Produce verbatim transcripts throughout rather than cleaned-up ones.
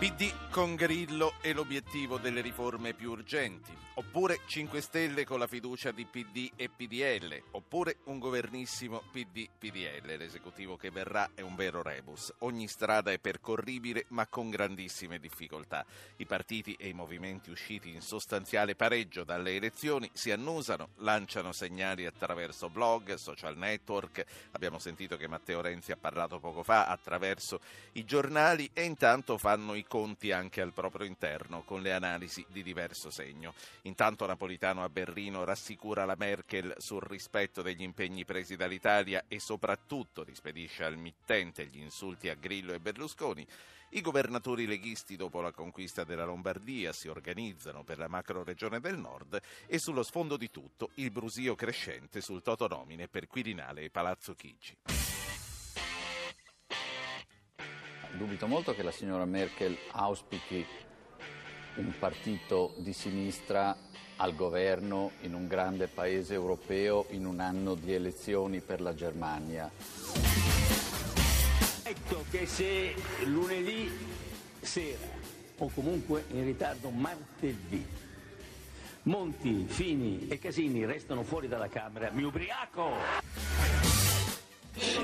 P D con Grillo è l'obiettivo delle riforme più urgenti, oppure cinque Stelle con la fiducia di P D e P D L, oppure un governissimo P D P D L, l'esecutivo che verrà è un vero rebus, ogni strada è percorribile ma con grandissime difficoltà. I partiti e i movimenti usciti in sostanziale pareggio dalle elezioni si annusano, lanciano segnali attraverso blog, social network, abbiamo sentito che Matteo Renzi ha parlato poco fa attraverso i giornali e intanto fanno i conti anche al proprio interno con le analisi di diverso segno. Intanto Napolitano a Berlino rassicura la Merkel sul rispetto degli impegni presi dall'Italia e soprattutto rispedisce al mittente gli insulti a Grillo e Berlusconi. I governatori leghisti dopo la conquista della Lombardia si organizzano per la macro regione del nord e sullo sfondo di tutto il brusio crescente sul totonomine per Quirinale e Palazzo Chigi. Dubito molto che la signora Merkel auspichi un partito di sinistra al governo in un grande paese europeo in un anno di elezioni per la Germania. Detto che se lunedì sera o comunque in ritardo martedì Monti, Fini e Casini restano fuori dalla Camera, mi ubriaco!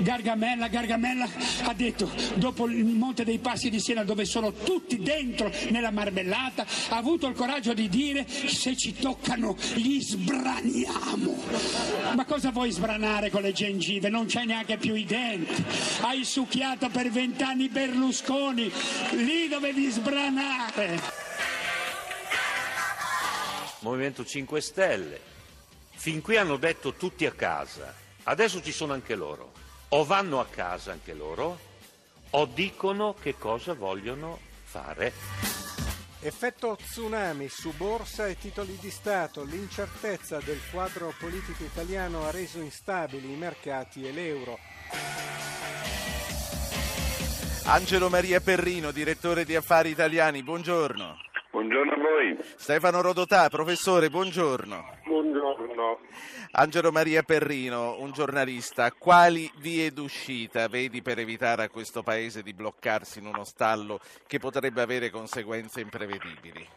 Gargamella, Gargamella ha detto, dopo il Monte dei Passi di Siena dove sono tutti dentro nella marmellata, ha avuto il coraggio di dire: se ci toccano li sbraniamo. Ma cosa vuoi sbranare con le gengive? Non c'hai neanche più i denti. Hai succhiato per vent'anni Berlusconi, lì dovevi sbranare. Movimento cinque Stelle, fin qui hanno detto tutti a casa, adesso ci sono anche loro. O vanno a casa anche loro, o dicono che cosa vogliono fare. Effetto tsunami su borsa e titoli di Stato. L'incertezza del quadro politico italiano ha reso instabili i mercati e l'euro. Angelo Maria Perrino, direttore di Affari Italiani, buongiorno. Buongiorno a voi. Stefano Rodotà, professore, buongiorno. Buongiorno. Angelo Maria Perrino, un giornalista, quali vie d'uscita vedi per evitare a questo paese di bloccarsi in uno stallo che potrebbe avere conseguenze imprevedibili?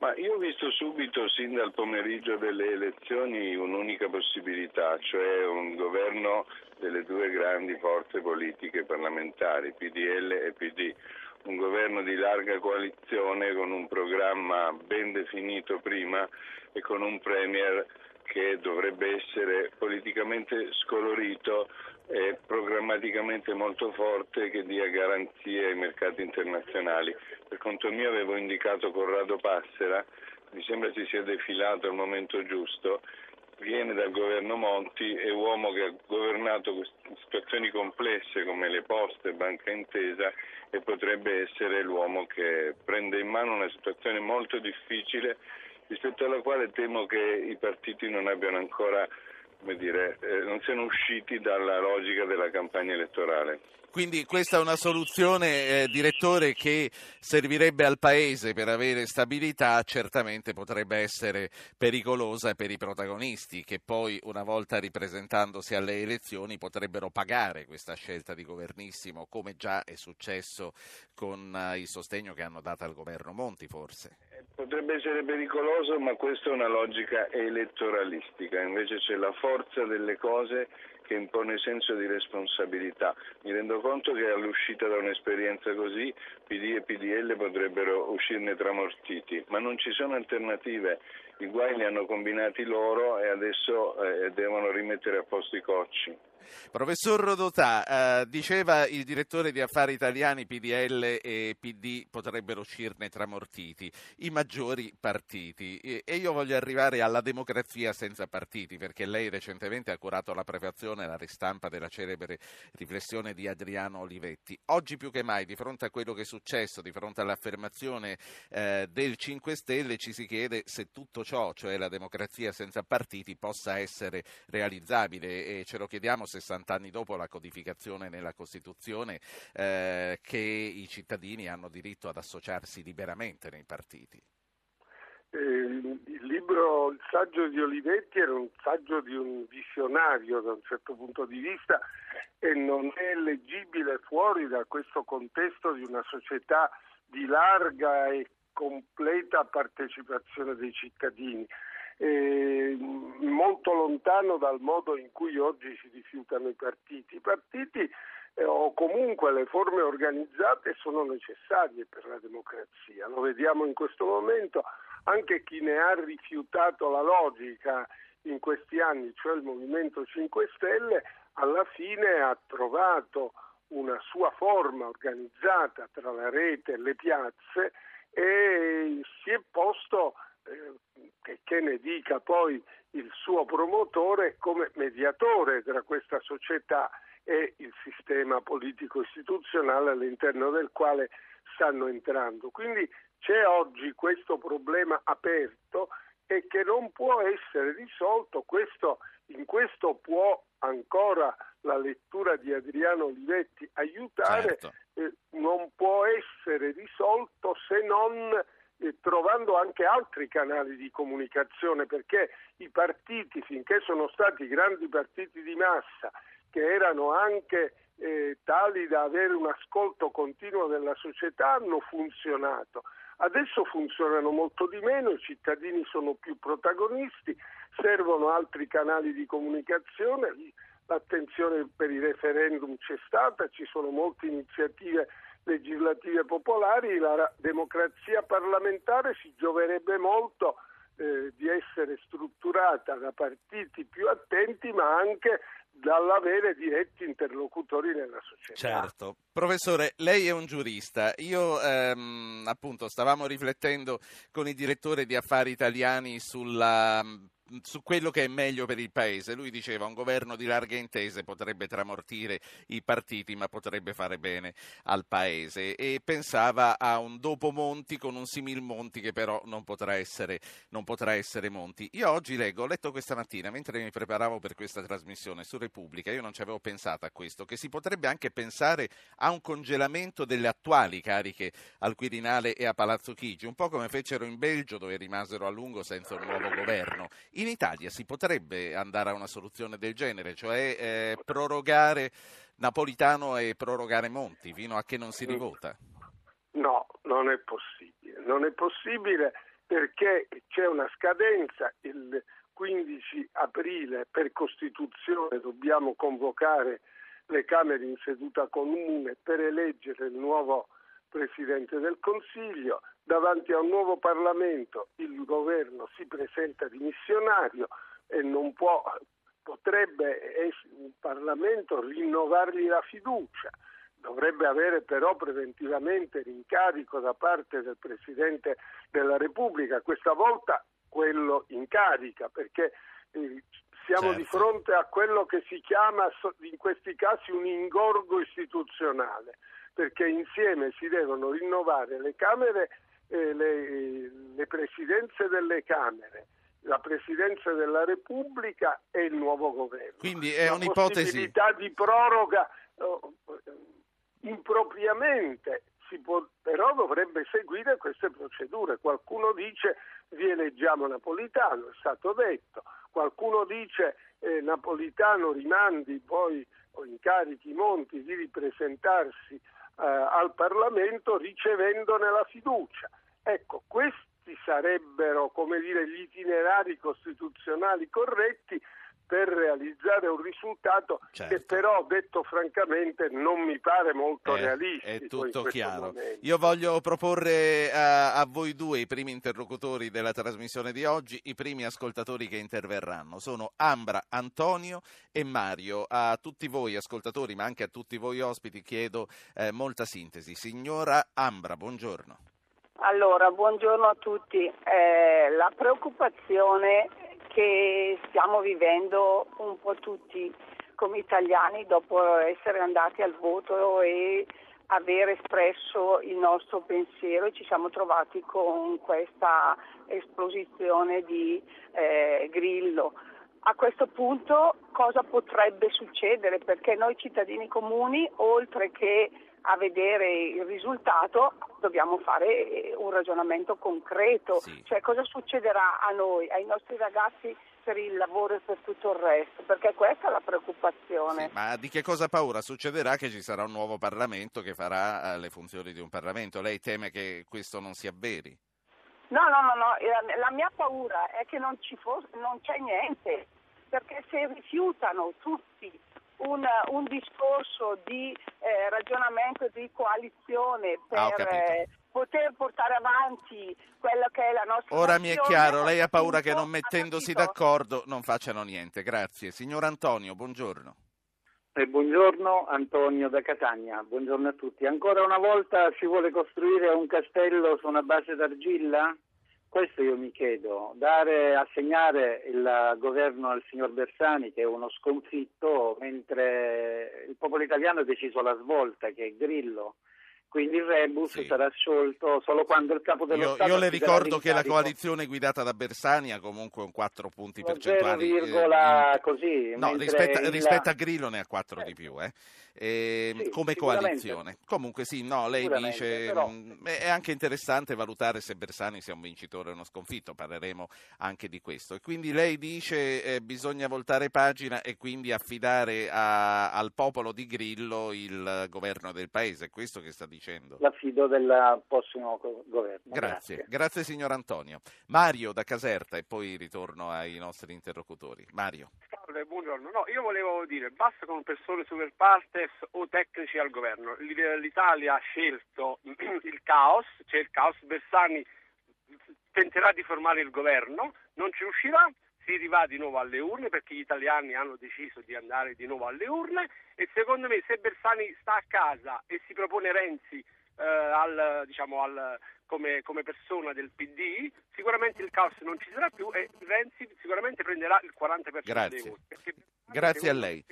Ma io ho visto subito, sin dal pomeriggio delle elezioni, un'unica possibilità, cioè un governo delle due grandi forze politiche parlamentari, P D L e P D. Un governo di larga coalizione con un programma ben definito prima e con un premier che dovrebbe essere politicamente scolorito e programmaticamente molto forte, che dia garanzie ai mercati internazionali. Per conto mio avevo indicato Corrado Passera, mi sembra si sia defilato al momento giusto. Viene dal governo Monti, è uomo che ha governato situazioni complesse come le poste, Banca Intesa, e potrebbe essere l'uomo che prende in mano una situazione molto difficile rispetto alla quale temo che i partiti non abbiano ancora, come dire, eh, non siano usciti dalla logica della campagna elettorale. Quindi questa è una soluzione, eh, direttore, che servirebbe al Paese per avere stabilità, certamente potrebbe essere pericolosa per i protagonisti che poi, una volta ripresentandosi alle elezioni, potrebbero pagare questa scelta di governissimo, come già è successo con eh, il sostegno che hanno dato al governo Monti, forse. Potrebbe essere pericoloso, ma questa è una logica elettoralistica, invece c'è la forza delle cose che impone senso di responsabilità. Mi rendo conto che all'uscita da un'esperienza così P D e P D L potrebbero uscirne tramortiti, ma non ci sono alternative, i guai li hanno combinati loro e adesso eh, devono rimettere a posto i cocci. Professor Rodotà, eh, diceva il direttore di Affari Italiani, P D L e P D potrebbero uscirne tramortiti, i maggiori partiti, e, e io voglio arrivare alla democrazia senza partiti, perché lei recentemente ha curato la prefazione e la ristampa della celebre riflessione di Adriano Olivetti. Oggi più che mai, di fronte a quello che è successo, di fronte all'affermazione eh, del cinque Stelle, ci si chiede se tutto ciò, cioè la democrazia senza partiti, possa essere realizzabile, e ce lo chiediamo sessanta anni dopo la codificazione nella Costituzione eh, che i cittadini hanno diritto ad associarsi liberamente nei partiti. Eh, il libro, il saggio di Olivetti era un saggio di un visionario da un certo punto di vista e non è leggibile fuori da questo contesto di una società di larga e completa partecipazione dei cittadini, eh, molto lontano dal modo in cui oggi si rifiutano i partiti. I partiti eh, o comunque le forme organizzate sono necessarie per la democrazia, lo vediamo in questo momento. Anche chi ne ha rifiutato la logica in questi anni, cioè il Movimento cinque Stelle, alla fine ha trovato una sua forma organizzata tra la rete e le piazze e si è posto, eh, che, che ne dica poi il suo promotore, come mediatore tra questa società e il sistema politico-istituzionale all'interno del quale stanno entrando. Quindi c'è oggi questo problema aperto e che non può essere risolto. Questo, in questo può ancora la lettura di Adriano Olivetti aiutare, certo. eh, non può essere risolto se non eh, trovando anche altri canali di comunicazione, perché i partiti, finché sono stati grandi partiti di massa, che erano anche eh, tali da avere un ascolto continuo della società, hanno funzionato. Adesso funzionano molto di meno, i cittadini sono più protagonisti, servono altri canali di comunicazione, l'attenzione per i referendum c'è stata, ci sono molte iniziative legislative popolari, la democrazia parlamentare si gioverebbe molto eh, di essere strutturata da partiti più attenti, ma anche dall'avere diretti interlocutori nella società. Certo. Professore, lei è un giurista. Io ehm, appunto stavamo riflettendo con il direttore di Affari Italiani sulla... su quello che è meglio per il Paese. Lui diceva: un governo di larghe intese potrebbe tramortire i partiti, ma potrebbe fare bene al Paese, e pensava a un dopo Monti con un simil Monti che però non potrà essere, non potrà essere Monti. Io oggi leggo, ho letto questa mattina mentre mi preparavo per questa trasmissione, su Repubblica, io non ci avevo pensato a questo, che si potrebbe anche pensare a un congelamento delle attuali cariche al Quirinale e a Palazzo Chigi, un po' come fecero in Belgio, dove rimasero a lungo senza un nuovo governo. In Italia si potrebbe andare a una soluzione del genere, cioè eh, prorogare Napolitano e prorogare Monti fino a che non si rivota? No, non è possibile. Non è possibile perché c'è una scadenza, il quindici aprile per Costituzione dobbiamo convocare le Camere in seduta comune per eleggere il nuovo Presidente del Consiglio. Davanti a un nuovo Parlamento il governo si presenta dimissionario e non può, potrebbe il Parlamento rinnovargli la fiducia, dovrebbe avere però preventivamente l'incarico da parte del Presidente della Repubblica, questa volta quello in carica, perché siamo, certo, di fronte a quello che si chiama in questi casi un ingorgo istituzionale, perché insieme si devono rinnovare le Camere, eh, le, le presidenze delle Camere, la Presidenza della Repubblica e il nuovo governo. Quindi è un'ipotesi. La possibilità di proroga oh, impropriamente, si può, però dovrebbe seguire queste procedure. Qualcuno dice rieleggiamo Napolitano, è stato detto. Qualcuno dice eh, Napolitano rimandi poi o incarichi Monti di ripresentarsi Uh, al Parlamento ricevendone la fiducia. Ecco, questi sarebbero, come dire, gli itinerari costituzionali corretti per realizzare un risultato, certo, che però, detto francamente, non mi pare molto eh, realistico. È tutto chiaro. Momento. Io voglio proporre a, a voi due i primi interlocutori della trasmissione di oggi. I primi ascoltatori che interverranno sono Ambra, Antonio e Mario. A tutti voi ascoltatori, ma anche a tutti voi ospiti, chiedo eh, molta sintesi. Signora Ambra, buongiorno. Allora, buongiorno a tutti. Eh, la preoccupazione che stiamo vivendo un po' tutti come italiani dopo essere andati al voto e aver espresso il nostro pensiero, ci siamo trovati con questa esplosione di eh, Grillo. A questo punto cosa potrebbe succedere? Perché noi cittadini comuni, oltre che a vedere il risultato dobbiamo fare un ragionamento concreto, sì. Cioè cosa succederà a noi, ai nostri ragazzi per il lavoro e per tutto il resto, perché questa è la preoccupazione. Sì, ma di che cosa ha paura? Succederà che ci sarà un nuovo Parlamento che farà le funzioni di un Parlamento, lei teme che questo non si avveri? No, no, no, no. La mia paura è che non ci fosse, non c'è niente, perché se rifiutano tutti Un, un discorso di eh, ragionamento di coalizione per ah, eh, poter portare avanti quella che è la nostra ora nazione, mi è chiaro, lei ha paura che non mettendosi d'accordo non facciano niente. Grazie. Signor Antonio, buongiorno. Eh, buongiorno, Antonio da Catania, buongiorno a tutti. Ancora una volta si vuole costruire un castello su una base d'argilla? Questo io mi chiedo, dare, assegnare il governo al signor Bersani che è uno sconfitto, mentre il popolo italiano ha deciso la svolta che è Grillo, quindi il rebus sì. sarà sciolto solo quando il capo dello io, Stato... Io le ricordo che la coalizione guidata da Bersani ha comunque un quattro punti percentuali... zero virgola eh, così... No, rispetto, il... rispetto a Grillo ne ha quattro eh. di più, eh. Eh, sì, come coalizione. Comunque sì, no, lei dice però... mh, è anche interessante valutare se Bersani sia un vincitore o uno sconfitto, parleremo anche di questo. E quindi lei dice eh, bisogna voltare pagina e quindi affidare a, al popolo di Grillo il governo del paese, è questo che sta dicendo? L'affido del prossimo governo. Grazie. Grazie, grazie signor Antonio. Mario da Caserta e poi ritorno ai nostri interlocutori. Mario. Buongiorno, no, io volevo dire basta con persone super partes o tecnici al governo, l'Italia ha scelto il caos, c'è il caos, Bersani tenterà di formare il governo, non ci riuscirà, si rivà di nuovo alle urne perché gli italiani hanno deciso di andare di nuovo alle urne e secondo me se Bersani sta a casa e si propone Renzi eh, al diciamo al Come, come persona del P D, sicuramente il caos non ci sarà più e Renzi sicuramente prenderà il quaranta per cento Grazie. Dei voti. Perché... Grazie a lei.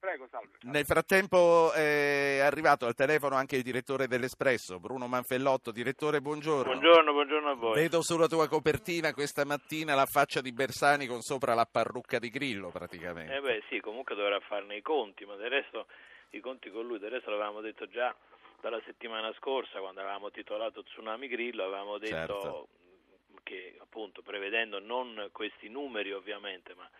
Prego, salve, salve. Nel frattempo è arrivato al telefono anche il direttore dell'Espresso, Bruno Manfellotto. Direttore, buongiorno. Buongiorno, buongiorno a voi. Vedo sulla tua copertina questa mattina la faccia di Bersani con sopra la parrucca di Grillo praticamente. Eh beh sì, comunque dovrà farne i conti, ma del resto i conti con lui, del resto l'avevamo detto già dalla settimana scorsa quando avevamo titolato Tsunami Grillo, avevamo detto certo. che appunto prevedendo non questi numeri ovviamente ma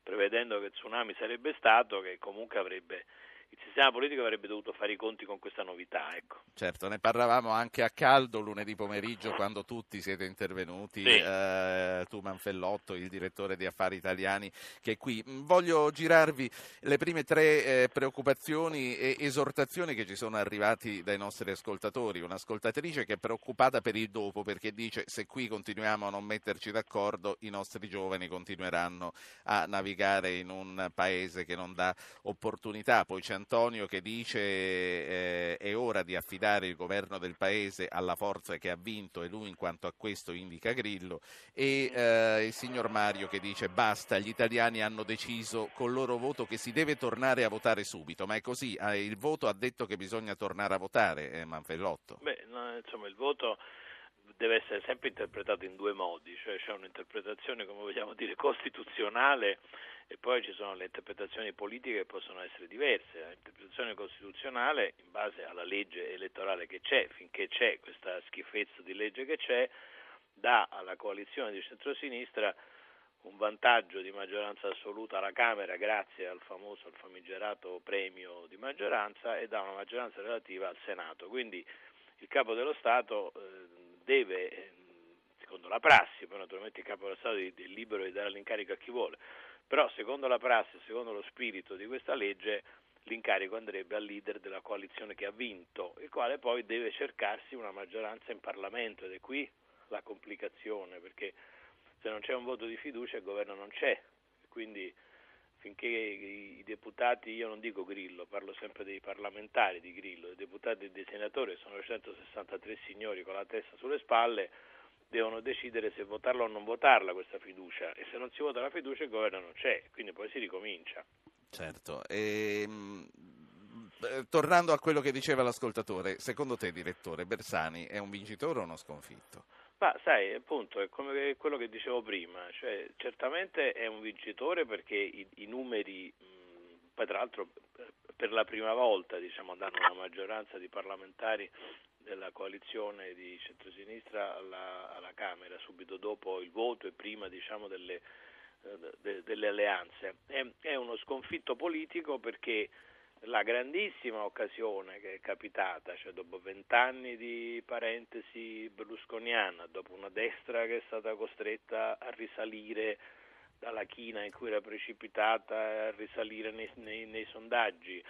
prevedendo che Tsunami sarebbe stato, che comunque avrebbe il sistema politico avrebbe dovuto fare i conti con questa novità, ecco. Certo, ne parlavamo anche a caldo lunedì pomeriggio quando tutti siete intervenuti, sì. eh, tu Manfellotto, il direttore di Affari Italiani, che è qui. Voglio girarvi le prime tre eh, preoccupazioni e esortazioni che ci sono arrivati dai nostri ascoltatori. Un'ascoltatrice che è preoccupata per il dopo perché dice se qui continuiamo a non metterci d'accordo i nostri giovani continueranno a navigare in un paese che non dà opportunità. Poi c'è Antonio che dice eh, è ora di affidare il governo del paese alla forza che ha vinto e lui in quanto a questo indica Grillo e eh, il signor Mario che dice basta, gli italiani hanno deciso col loro voto che si deve tornare a votare subito, ma è così, eh, il voto ha detto che bisogna tornare a votare, eh, Manfellotto. Beh, no, insomma il voto deve essere sempre interpretato in due modi, cioè c'è un'interpretazione come vogliamo dire costituzionale e poi ci sono le interpretazioni politiche che possono essere diverse. L'interpretazione costituzionale in base alla legge elettorale che c'è, finché c'è questa schifezza di legge che c'è, dà alla coalizione di centrosinistra un vantaggio di maggioranza assoluta alla Camera grazie al famoso, al famigerato premio di maggioranza e dà una maggioranza relativa al Senato. Quindi il Capo dello Stato eh, deve, secondo la prassi, poi naturalmente il Capo dello Stato è libero di dare l'incarico a chi vuole, però secondo la prassi, secondo lo spirito di questa legge, l'incarico andrebbe al leader della coalizione che ha vinto, il quale poi deve cercarsi una maggioranza in Parlamento ed è qui la complicazione, perché se non c'è un voto di fiducia il governo non c'è, quindi finché i deputati, io non dico Grillo, parlo sempre dei parlamentari di Grillo, dei deputati e dei senatori, sono centosessantatré signori con la testa sulle spalle, devono decidere se votarla o non votarla questa fiducia e se non si vota la fiducia il governo non c'è, quindi poi si ricomincia. Certo, e, tornando a quello che diceva l'ascoltatore, secondo te direttore Bersani è un vincitore o uno sconfitto? Ma sai, appunto, è come quello che dicevo prima, cioè certamente è un vincitore perché i, i numeri mh, poi tra l'altro per la prima volta diciamo danno una maggioranza di parlamentari della coalizione di centrosinistra alla, alla Camera, subito dopo il voto e prima diciamo delle, de, delle alleanze. È, è uno sconfitto politico perché la grandissima occasione che è capitata, cioè dopo vent'anni di parentesi berlusconiana, dopo una destra che è stata costretta a risalire dalla china in cui era precipitata, a risalire nei, nei, nei sondaggi,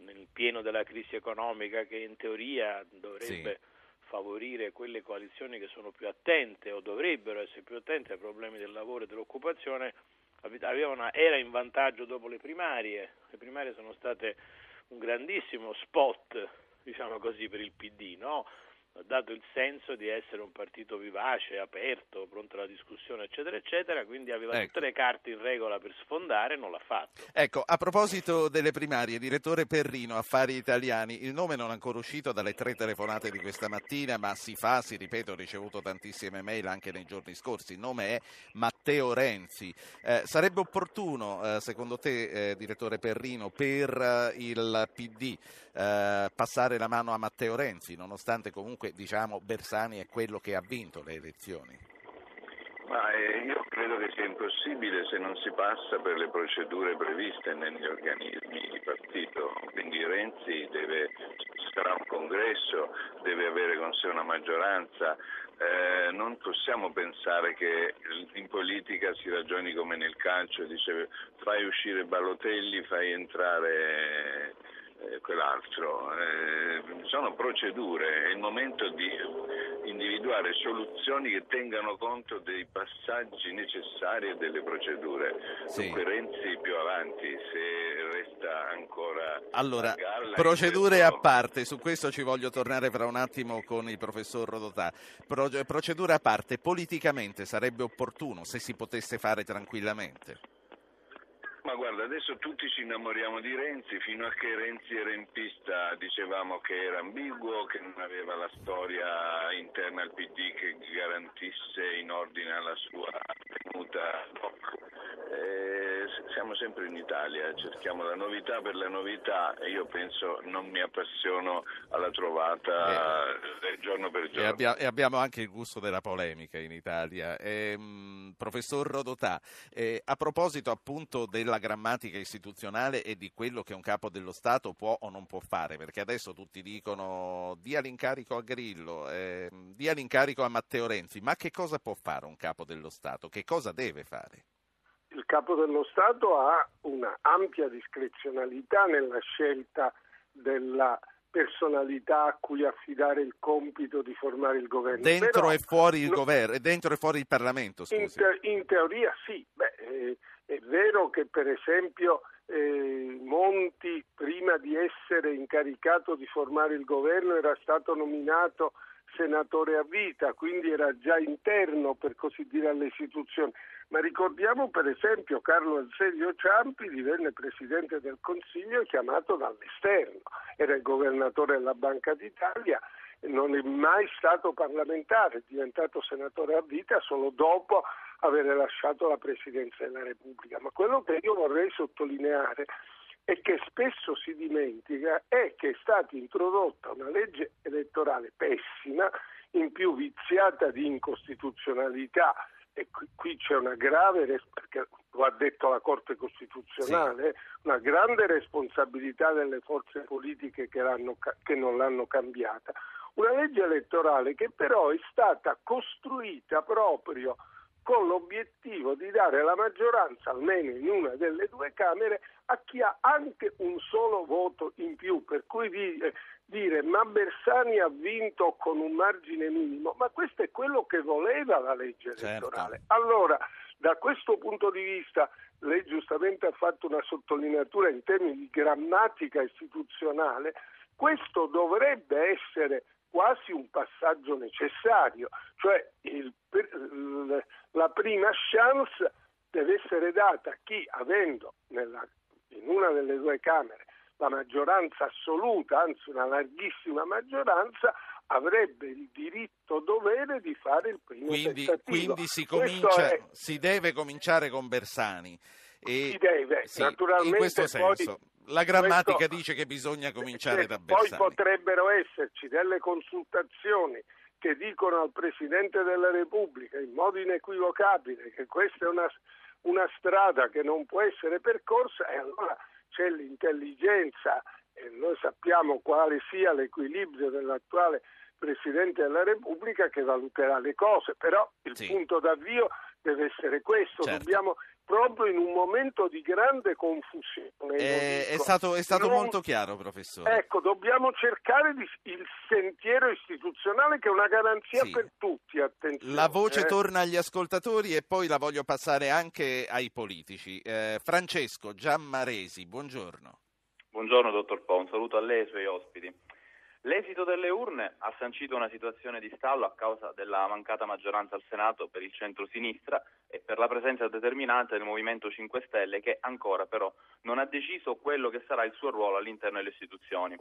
nel pieno della crisi economica che in teoria dovrebbe sì. favorire quelle coalizioni che sono più attente o dovrebbero essere più attente ai problemi del lavoro e dell'occupazione, aveva una, era in vantaggio dopo le primarie. Le primarie sono state un grandissimo spot, diciamo così, per il P D, no? Ha dato il senso di essere un partito vivace, aperto, pronto alla discussione, eccetera, eccetera, quindi aveva ecco. tutte le carte in regola per sfondare, non l'ha fatto. Ecco, a proposito delle primarie, direttore Perrino, Affari Italiani, il nome non è ancora uscito dalle tre telefonate di questa mattina, ma si fa, si ripeto, ho ricevuto tantissime mail anche nei giorni scorsi, il nome è Matteo Renzi. Eh, sarebbe opportuno, eh, secondo te, eh, direttore Perrino, per eh, il P D eh, passare la mano a Matteo Renzi, nonostante comunque diciamo Bersani è quello che ha vinto le elezioni? Ma eh, io credo che sia impossibile se non si passa per le procedure previste negli organismi di partito, quindi Renzi deve, sarà un congresso, deve avere con sé una maggioranza. Eh, non possiamo pensare che in politica si ragioni come nel calcio, dice fai uscire Balotelli, fai entrare quell'altro, eh, sono procedure, è il momento di individuare soluzioni che tengano conto dei passaggi necessari e delle procedure. Sì. Dunque Renzi più avanti se resta ancora. Allora, procedure a parte, su questo ci voglio tornare fra un attimo con il professor Rodotà. Pro- procedure a parte, politicamente sarebbe opportuno se si potesse fare tranquillamente. Ma guarda, adesso tutti ci innamoriamo di Renzi, fino a che Renzi era in pista dicevamo che era ambiguo, che non aveva la storia interna al P D che garantisse in ordine alla sua tenuta. Eh, siamo sempre in Italia, cerchiamo la novità per la novità e io penso non mi appassiono alla trovata eh, giorno per giorno. E, abbia, e abbiamo anche il gusto della polemica in Italia. Eh, professor Rodotà, eh, a proposito appunto della grammatica istituzionale e di quello che un capo dello Stato può o non può fare, perché adesso tutti dicono dia l'incarico a Grillo, eh, dia l'incarico a Matteo Renzi, ma che cosa può fare un capo dello Stato? Che cosa deve fare? Il capo dello Stato ha una ampia discrezionalità nella scelta della personalità a cui affidare il compito di formare il governo. Dentro Però, e fuori il no, governo, dentro e fuori il Parlamento, scusi. In, te- in teoria sì, beh... Eh, È vero che per esempio eh, Monti, prima di essere incaricato di formare il governo, era stato nominato senatore a vita, quindi era già interno per così dire alle istituzioni. Ma ricordiamo per esempio Carlo Anselmo Ciampi divenne presidente del Consiglio chiamato dall'esterno, era il governatore della Banca d'Italia, non è mai stato parlamentare, è diventato senatore a vita solo dopo avere lasciato la Presidenza della Repubblica. Ma quello che io vorrei sottolineare e che spesso si dimentica è che è stata introdotta una legge elettorale pessima, in più viziata di incostituzionalità, e qui, qui c'è una grave, perché lo ha detto la Corte Costituzionale, sì. una grande responsabilità delle forze politiche che, l'hanno, che non l'hanno cambiata, una legge elettorale che però è stata costruita proprio con l'obiettivo di dare la maggioranza, almeno in una delle due Camere, a chi ha anche un solo voto in più. Per cui dire, dire ma Bersani ha vinto con un margine minimo, ma questo è quello che voleva la legge elettorale. Certo. Allora, da questo punto di vista, lei giustamente ha fatto una sottolineatura in termini di grammatica istituzionale, questo dovrebbe essere quasi un passaggio necessario, cioè il, la prima chance deve essere data a chi, avendo nella, in una delle due Camere la maggioranza assoluta, anzi una larghissima maggioranza, avrebbe il diritto-dovere di fare il primo quindi, tentativo. Quindi si, comincia, è... si deve cominciare con Bersani. E si deve, sì, naturalmente, in questo senso. Poi... La grammatica questo, dice che bisogna cominciare da Bersani. Poi potrebbero esserci delle consultazioni che dicono al Presidente della Repubblica in modo inequivocabile che questa è una, una strada che non può essere percorsa, e allora c'è l'intelligenza, e noi sappiamo quale sia l'equilibrio dell'attuale Presidente della Repubblica, che valuterà le cose, però il sì. punto d'avvio deve essere questo, certo. dobbiamo... proprio in un momento di grande confusione. Eh, è stato, è stato non... molto chiaro, professore. Ecco, dobbiamo cercare di, il sentiero istituzionale, che è una garanzia sì. per tutti. Attenzione. La voce eh. torna agli ascoltatori e poi la voglio passare anche ai politici. Eh, Francesco Giammaresi, buongiorno. Buongiorno, dottor Po, un saluto a lei e ai suoi ospiti. L'esito delle urne ha sancito una situazione di stallo a causa della mancata maggioranza al Senato per il centro-sinistra e per la presenza determinante del Movimento cinque Stelle, che ancora però non ha deciso quello che sarà il suo ruolo all'interno delle istituzioni.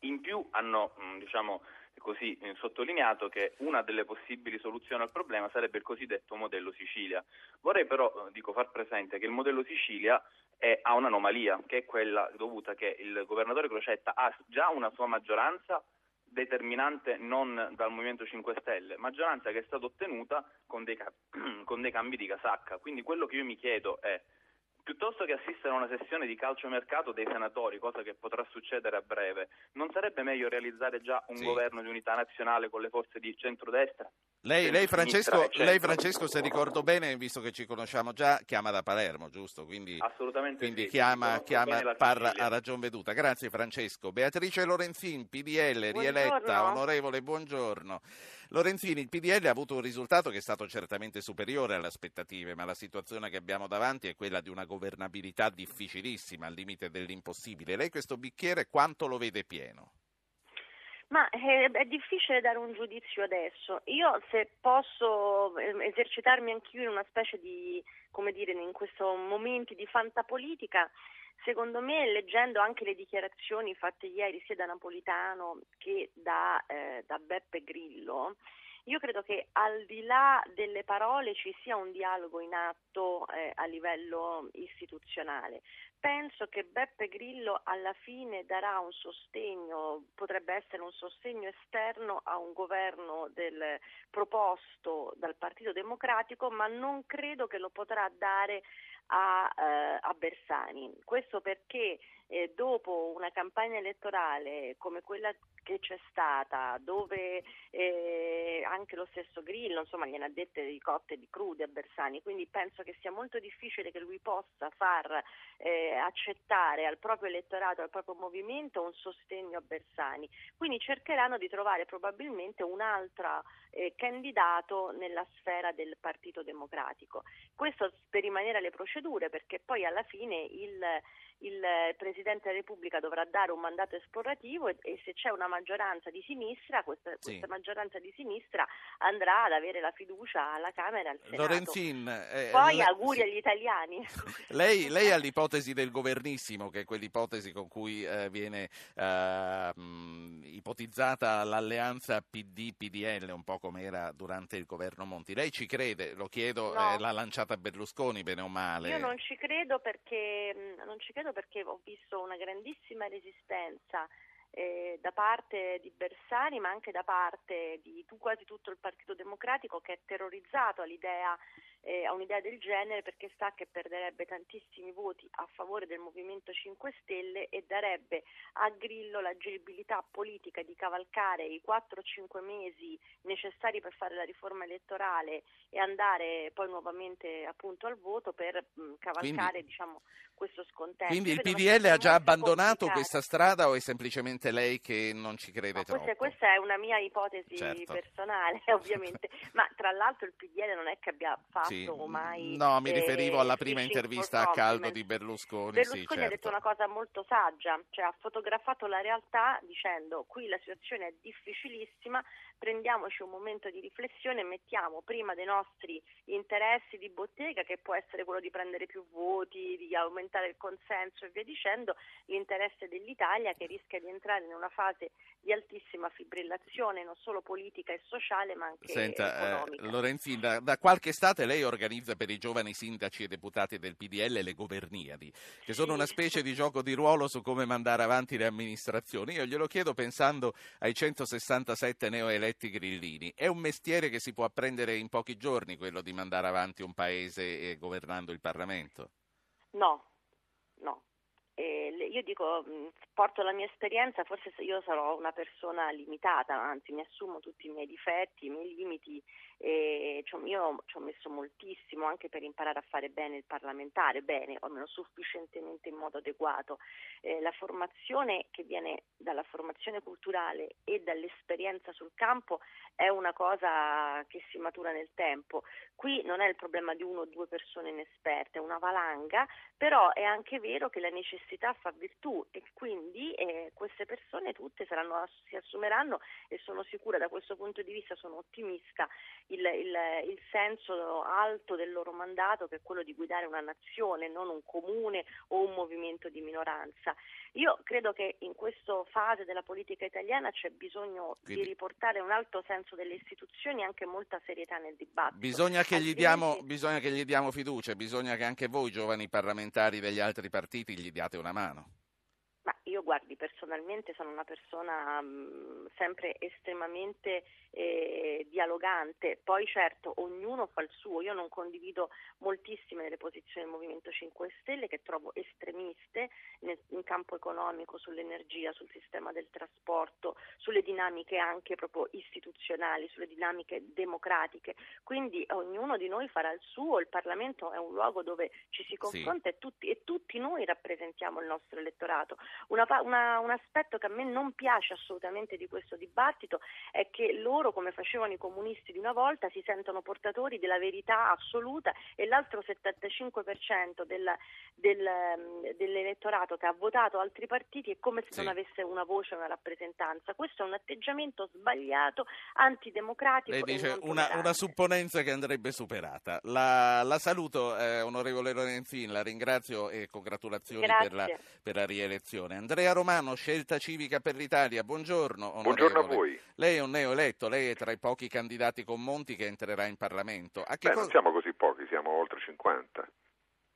In più hanno, diciamo così, sottolineato che una delle possibili soluzioni al problema sarebbe il cosiddetto modello Sicilia. Vorrei però, dico, far presente che il modello Sicilia è, ha un'anomalia, che è quella dovuta che il governatore Crocetta ha già una sua maggioranza determinante non dal Movimento cinque Stelle, maggioranza che è stata ottenuta con dei, con dei cambi di casacca. Quindi quello che io mi chiedo è, piuttosto che assistere a una sessione di calciomercato dei senatori, cosa che potrà succedere a breve, non sarebbe meglio realizzare già un sì. governo di unità nazionale con le forze di centrodestra? Lei, lei, Francesco, lei Francesco, se ricordo bene, visto che ci conosciamo già, chiama da Palermo, giusto? Quindi, assolutamente quindi sì. chiama, chiama parla a ragion veduta. Grazie Francesco. Beatrice Lorenzin, P D L, buongiorno. Rieletta, onorevole, buongiorno. Lorenzin, il P D L ha avuto un risultato che è stato certamente superiore alle aspettative, ma la situazione che abbiamo davanti è quella di una governabilità difficilissima, al limite dell'impossibile. Lei questo bicchiere quanto lo vede pieno? Ma è, è difficile dare un giudizio adesso. Io, se posso esercitarmi anch'io in una specie di, come dire, in questi momenti di fantapolitica, secondo me, leggendo anche le dichiarazioni fatte ieri sia da Napolitano che da, eh, da Beppe Grillo, io credo che al di là delle parole ci sia un dialogo in atto eh, a livello istituzionale. Penso che Beppe Grillo alla fine darà un sostegno, potrebbe essere un sostegno esterno a un governo del, proposto dal Partito Democratico, ma non credo che lo potrà dare a, eh, a Bersani. Questo perché eh, dopo una campagna elettorale come quella che c'è stata, dove eh, anche lo stesso Grillo, insomma, gliene ha dette di cotte e di crude a Bersani, quindi penso che sia molto difficile che lui possa far eh, accettare al proprio elettorato, al proprio movimento, un sostegno a Bersani. Quindi cercheranno di trovare probabilmente un altro eh, candidato nella sfera del Partito Democratico. Questo per rimanere alle procedure, perché poi alla fine il il Presidente della Repubblica dovrà dare un mandato esporrativo e, e se c'è una maggioranza di sinistra, questa, sì. questa maggioranza di sinistra andrà ad avere la fiducia alla Camera e al Senato. Lorenzin, eh, poi le... auguri sì. agli italiani. Lei, lei ha l'ipotesi del governissimo, che è quell'ipotesi con cui eh, viene eh, mh, ipotizzata l'alleanza P D P D L, un po' come era durante il governo Monti. Lei ci crede? Lo chiedo, no. eh, l'ha lanciata Berlusconi, bene o male. Io non ci credo perché mh, non ci credo perché ho visto una grandissima resistenza eh, da parte di Bersani, ma anche da parte di tu, quasi tutto il Partito Democratico, che è terrorizzato all'idea, eh, a un'idea del genere, perché sa che perderebbe tantissimi voti a favore del Movimento cinque Stelle e darebbe a Grillo l'agibilità politica di cavalcare i quattro cinque mesi necessari per fare la riforma elettorale e andare poi nuovamente appunto al voto per mh, cavalcare Quindi... diciamo questo scontento. Quindi il P D L ha già abbandonato complicare. questa strada, o è semplicemente lei che non ci crede questa, troppo? Questa è una mia ipotesi certo. personale, ovviamente, ma tra l'altro il P D L non è che abbia fatto sì. mai... No, mi eh, riferivo alla prima intervista a caldo di Berlusconi. Berlusconi sì, certo. ha detto una cosa molto saggia, cioè ha fotografato la realtà dicendo: qui la situazione è difficilissima, prendiamoci un momento di riflessione e mettiamo prima dei nostri interessi di bottega, che può essere quello di prendere più voti, di aumentare il consenso e via dicendo, l'interesse dell'Italia, che rischia di entrare in una fase di altissima fibrillazione non solo politica e sociale ma anche Senta, economica. Senta eh, Lorenzin, da, da qualche estate lei organizza per i giovani sindaci e deputati del P D L le governiadi, che sono una specie di gioco di ruolo su come mandare avanti le amministrazioni. Io glielo chiedo pensando ai centosessantasette neoeletti grillini. È un mestiere che si può apprendere in pochi giorni, quello di mandare avanti un paese e governando il Parlamento? No, no. Eh, io dico, porto la mia esperienza, forse io sarò una persona limitata, anzi mi assumo tutti i miei difetti, i miei limiti, eh, cioè io ci ho messo moltissimo anche per imparare a fare bene il parlamentare, bene, o almeno sufficientemente in modo adeguato. Eh, la formazione che viene dalla formazione culturale e dall'esperienza sul campo è una cosa che si matura nel tempo. Qui non è il problema di uno o due persone inesperte, è una valanga, però è anche vero che la necessità fa virtù e quindi eh, queste persone tutte saranno, si assumeranno, e sono sicura, da questo punto di vista sono ottimista, il, il, il senso alto del loro mandato, che è quello di guidare una nazione, non un comune o un movimento di minoranza. Io credo che in questa fase della politica italiana c'è bisogno quindi di riportare un alto senso delle istituzioni e anche molta serietà nel dibattito. Bisogna che, gli diamo, bisogna che gli diamo fiducia, bisogna che anche voi giovani parlamentari degli altri partiti gli diate una mano. Ma io, guardi, personalmente sono una persona mh, sempre estremamente eh, dialogante, poi certo ognuno fa il suo, io non condivido moltissime delle posizioni del Movimento cinque Stelle, che trovo estremiste nel, in campo economico, sull'energia, sul sistema del trasporto, sulle dinamiche anche proprio istituzionali, sulle dinamiche democratiche, quindi ognuno di noi farà il suo, il Parlamento è un luogo dove ci si confronta, sì, e, tutti, e tutti noi rappresentiamo il nostro elettorato. Una, una, un aspetto che a me non piace assolutamente di questo dibattito è che loro, come facevano i comunisti di una volta, si sentono portatori della verità assoluta, e l'altro settantacinque per cento del, del, dell'elettorato che ha votato altri partiti è come se sì. non avesse una voce, una rappresentanza. Questo è un atteggiamento sbagliato, antidemocratico. Lei dice una, una supponenza che andrebbe superata. La, la saluto, eh, onorevole Lorenzin, la ringrazio e congratulazioni per la, per la rielezione. Andrea Romano, Scelta Civica per l'Italia, buongiorno. Buongiorno a voi. Lei è un neoeletto, lei è tra i pochi candidati con Monti che entrerà in Parlamento. A che Beh, cosa... non siamo così pochi, siamo oltre cinquanta.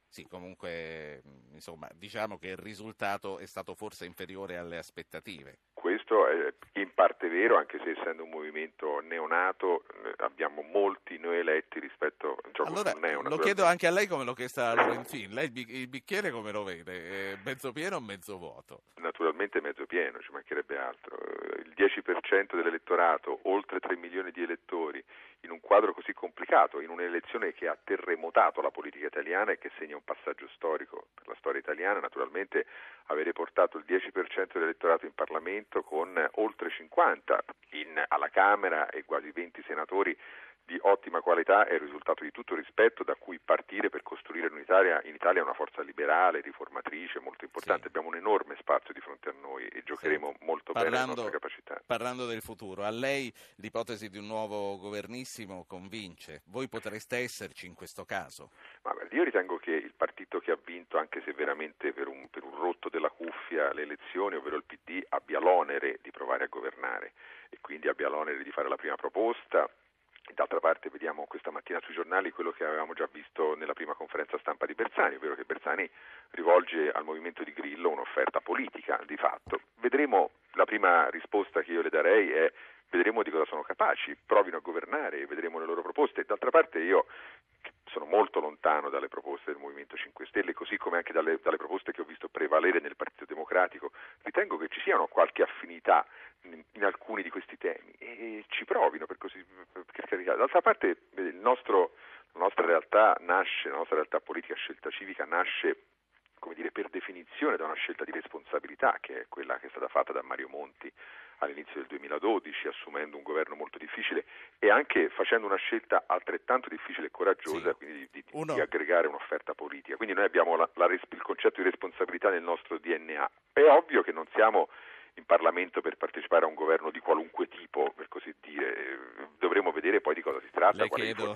Sì, comunque, insomma, diciamo che il risultato è stato forse inferiore alle aspettative. Questo è in parte vero, anche se essendo un movimento neonato abbiamo molti neoeletti rispetto a ciò allora, che non è una. Lo chiedo anche a lei, come l'ho chiesta a Lorenzin, lei il bicchiere come lo vede? Mezzo pieno o mezzo vuoto? Naturalmente mezzo pieno, ci mancherebbe altro. Il dieci per cento dell'elettorato, oltre tre milioni di elettori, in un quadro così complicato, in un'elezione che ha terremotato la politica italiana e che segna un passaggio storico per la storia italiana, naturalmente avere portato il dieci per cento dell'elettorato in Parlamento con oltre cinquanta in, alla Camera e quasi venti senatori di ottima qualità è il risultato di tutto rispetto, da cui partire per costruire un'Italia, in Italia una forza liberale, riformatrice, molto importante. Sì. Abbiamo un enorme spazio di fronte a noi e giocheremo sì. molto parlando, bene la nostra capacità. Parlando del futuro, a lei l'ipotesi di un nuovo governissimo convince? Voi potreste esserci in questo caso? Ma beh, io ritengo che il partito che ha vinto, anche se veramente per un, per un rotto della cuffia, le elezioni, ovvero il P D, abbia l'onere di provare a governare e quindi abbia l'onere di fare la prima proposta. D'altra parte vediamo questa mattina sui giornali quello che avevamo già visto nella prima conferenza stampa di Bersani, ovvero che Bersani rivolge al movimento di Grillo un'offerta politica di fatto. Vedremo, la prima risposta che io le darei è vedremo di cosa sono capaci, provino a governare e vedremo le loro proposte. D'altra parte io sono molto lontano dalle proposte del Movimento cinque Stelle, così come anche dalle, dalle proposte che ho visto prevalere nel Partito Democratico. Ritengo che ci siano qualche affinità in, in alcuni di questi temi e ci provino, per così per carità. D'altra parte il nostro, la nostra realtà nasce, la nostra realtà politica Scelta Civica nasce, come dire, per definizione da una scelta di responsabilità, che è quella che è stata fatta da Mario Monti all'inizio del duemiladodici, assumendo un governo molto difficile e anche facendo una scelta altrettanto difficile e coraggiosa, sì, quindi di, di, di aggregare un'offerta politica. Quindi noi abbiamo la, la, il concetto di responsabilità nel nostro D N A. È ovvio che non siamo in Parlamento per partecipare a un governo di qualunque tipo, per così dire. Dovremo vedere poi di cosa si tratta. Le, qual chiedo,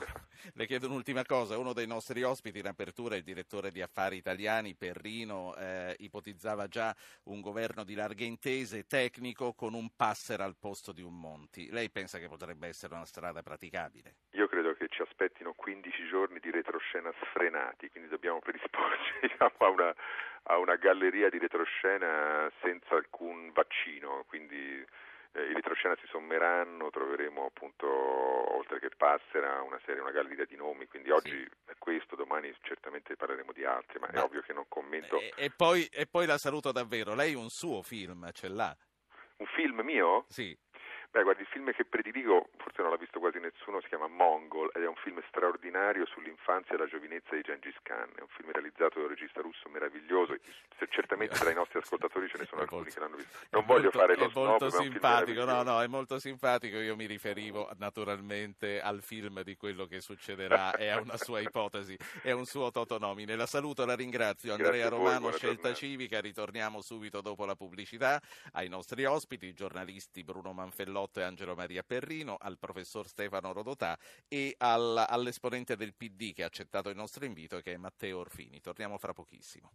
Le chiedo un'ultima cosa. Uno dei nostri ospiti in apertura, il direttore di Affari Italiani, Perrino, eh, ipotizzava già un governo di larghe intese, tecnico, con un Passera al posto di un Monti. Lei pensa che potrebbe essere una strada praticabile? Io credo che ci aspettino quindici giorni di retroscena sfrenati, quindi dobbiamo predisporci, diciamo, a una, a una galleria di retroscena senza alcun vaccino, quindi eh, i retroscena si sommeranno, troveremo appunto, oltre che Passera, una serie, una galleria di nomi, quindi oggi sì. È questo, domani certamente parleremo di altri, ma, ma è ovvio che non commento. E, e, poi, e poi la saluto davvero, lei un suo film ce l'ha? Un film mio? Sì. Beh, guardi, il film che prediligo, forse non l'ha visto quasi nessuno, si chiama Mongol ed è un film straordinario sull'infanzia e la giovinezza di Gengis Khan. È un film realizzato da un regista russo meraviglioso. Certamente tra i nostri ascoltatori ce ne sono alcuni che l'hanno visto. Non voglio fare lo snob, ma è molto simpatico. No, no, è molto simpatico. Io mi riferivo naturalmente al film di quello che succederà e a una sua ipotesi, è un suo totonomine. La saluto, la ringrazio. Andrea Romano, Scelta Civica. Ritorniamo subito dopo la pubblicità ai nostri ospiti, i giornalisti Bruno Manfellotto e Angelo Maria Perrino, al professor Stefano Rodotà e al, all'esponente del P D che ha accettato il nostro invito, che è Matteo Orfini. Torniamo fra pochissimo.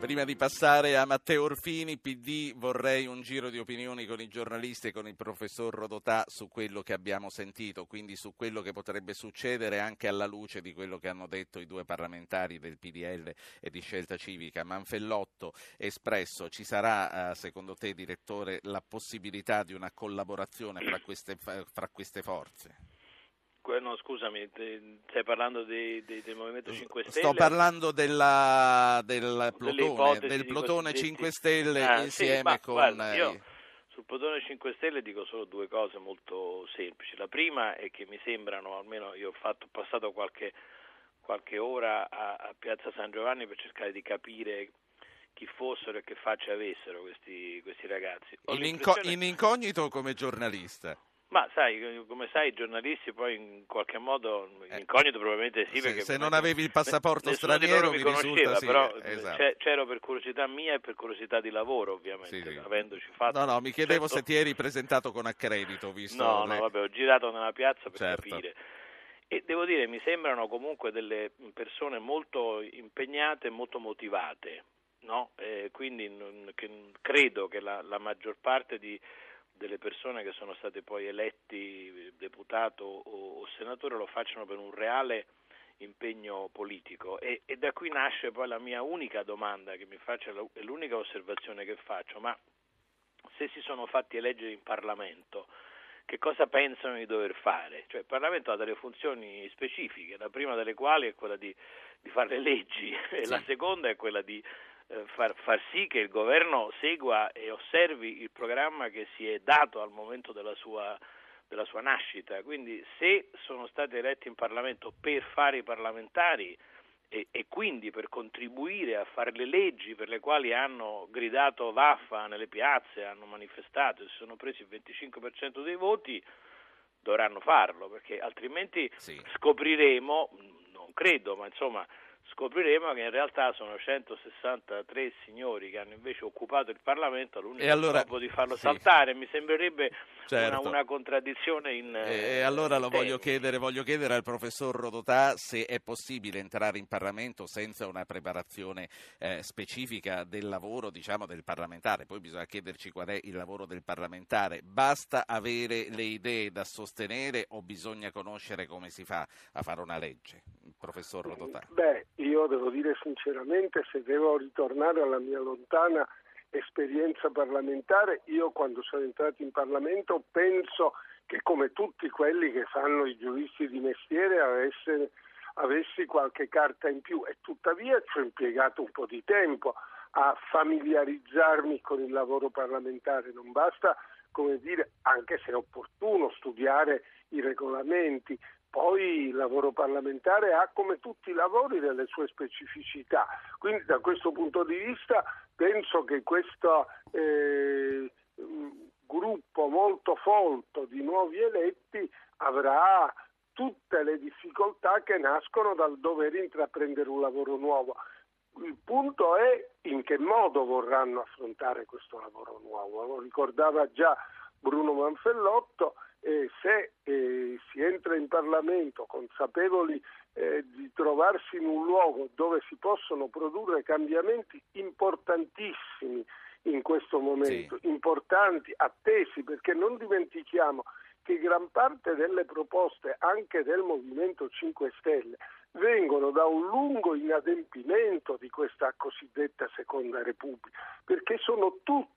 Prima di passare a Matteo Orfini, P D, vorrei un giro di opinioni con i giornalisti e con il professor Rodotà su quello che abbiamo sentito, quindi su quello che potrebbe succedere anche alla luce di quello che hanno detto i due parlamentari del P D L e di Scelta Civica. Manfellotto, Espresso, ci sarà, secondo te, direttore, la possibilità di una collaborazione fra queste, fra queste forze? No, scusami, stai parlando di, di, del Movimento cinque Stelle? Sto parlando della, del plotone, del plotone cinque Stelle ah, insieme sì, con... Guarda, io sul plotone cinque Stelle dico solo due cose molto semplici. La prima è che mi sembrano, almeno io ho fatto, ho passato qualche, qualche ora a, a Piazza San Giovanni per cercare di capire chi fossero e che faccia avessero questi, questi ragazzi. In, inco- in incognito come giornalista? Ma sai, come sai, i giornalisti poi in qualche modo incognito probabilmente sì, perché se non avevi il passaporto straniero mi risulta sì, però esatto. C'ero per curiosità mia e per curiosità di lavoro, ovviamente, sì, sì. Avendoci fatto. No, no, mi chiedevo certo. Se ti eri presentato con accredito, visto. No, le... no, vabbè, ho girato nella piazza per certo. Capire. E devo dire, mi sembrano comunque delle persone molto impegnate, molto motivate, no? Eh, quindi n- che credo che la, la maggior parte di delle persone che sono state poi eletti deputato o, o senatore lo facciano per un reale impegno politico e, e da qui nasce poi la mia unica domanda che mi faccio, è l'unica osservazione che faccio, ma se si sono fatti eleggere in Parlamento che cosa pensano di dover fare? Cioè il Parlamento ha delle funzioni specifiche, la prima delle quali è quella di, di fare le leggi e sì. La seconda è quella di Far, far sì che il governo segua e osservi il programma che si è dato al momento della sua, della sua nascita. Quindi se sono stati eletti in Parlamento per fare i parlamentari e, e quindi per contribuire a fare le leggi per le quali hanno gridato vaffa nelle piazze, hanno manifestato e si sono presi il venticinque per cento dei voti, dovranno farlo, perché altrimenti sì. Scopriremo, non credo, ma insomma... Scopriremo che in realtà sono centosessantatré signori che hanno invece occupato il Parlamento all'unico scopo allora, di farlo sì. Saltare. Mi sembrerebbe certo. una, una contraddizione in E, e allora lo voglio chiedere, voglio chiedere al professor Rodotà se è possibile entrare in Parlamento senza una preparazione eh, specifica del lavoro, diciamo, del parlamentare. Poi bisogna chiederci qual è il lavoro del parlamentare. Basta avere le idee da sostenere o bisogna conoscere come si fa a fare una legge? Professor Rodotà. Beh, io devo dire sinceramente, se devo ritornare alla mia lontana esperienza parlamentare, io quando sono entrato in Parlamento penso che come tutti quelli che fanno i giuristi di mestiere avesse, avessi qualche carta in più e tuttavia ci ho impiegato un po' di tempo a familiarizzarmi con il lavoro parlamentare, non basta, come dire, anche se è opportuno studiare i regolamenti. Poi il lavoro parlamentare ha, come tutti i lavori, delle sue specificità, quindi da questo punto di vista penso che questo eh, gruppo molto folto di nuovi eletti avrà tutte le difficoltà che nascono dal dover intraprendere un lavoro nuovo. Il punto è in che modo vorranno affrontare questo lavoro nuovo, lo ricordava già Bruno Manfellotto. e se eh, si entra in Parlamento consapevoli eh, di trovarsi in un luogo dove si possono produrre cambiamenti importantissimi in questo momento, sì. importanti, attesi, perché non dimentichiamo che gran parte delle proposte anche del Movimento cinque Stelle vengono da un lungo inadempimento di questa cosiddetta Seconda Repubblica, perché sono tutte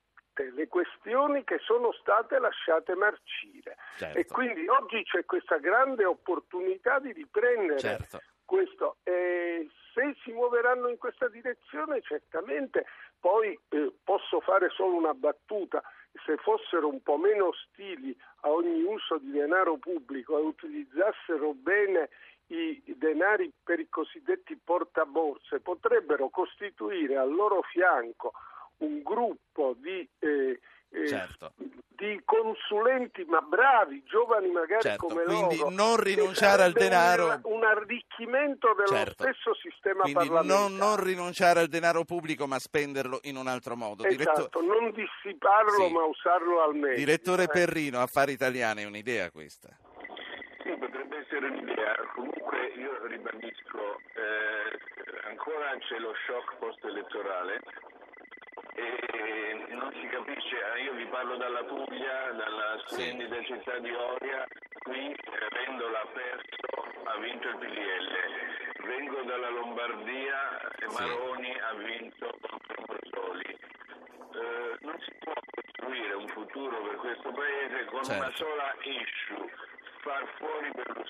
le questioni che sono state lasciate marcire, certo. e quindi oggi c'è questa grande opportunità di riprendere certo. questo, e se si muoveranno in questa direzione certamente poi eh, posso fare solo una battuta: se fossero un po' meno ostili a ogni uso di denaro pubblico e utilizzassero bene i denari per i cosiddetti portaborse, potrebbero costituire al loro fianco un gruppo di, eh, eh, certo. di consulenti, ma bravi, giovani magari certo, come loro. Quindi non rinunciare al denaro. Un arricchimento dello certo. stesso sistema quindi parlamentare. Non, non rinunciare al denaro pubblico, ma spenderlo in un altro modo. Esatto, Diretto... non dissiparlo, sì. ma usarlo al meglio. Direttore eh. Perrino, Affari Italiani, è un'idea questa? Sì, potrebbe essere un'idea. Comunque io ribadisco, eh, ancora c'è lo shock post-elettorale e non si capisce, io vi parlo dalla Puglia, dalla splendida sì. città di Oria, qui avendola perso ha vinto il P D L, vengo dalla Lombardia e Maroni sì. ha vinto contro Bersani. Eh, non si può costruire un futuro per questo paese con certo. una sola issue: far fuori Berlusconi.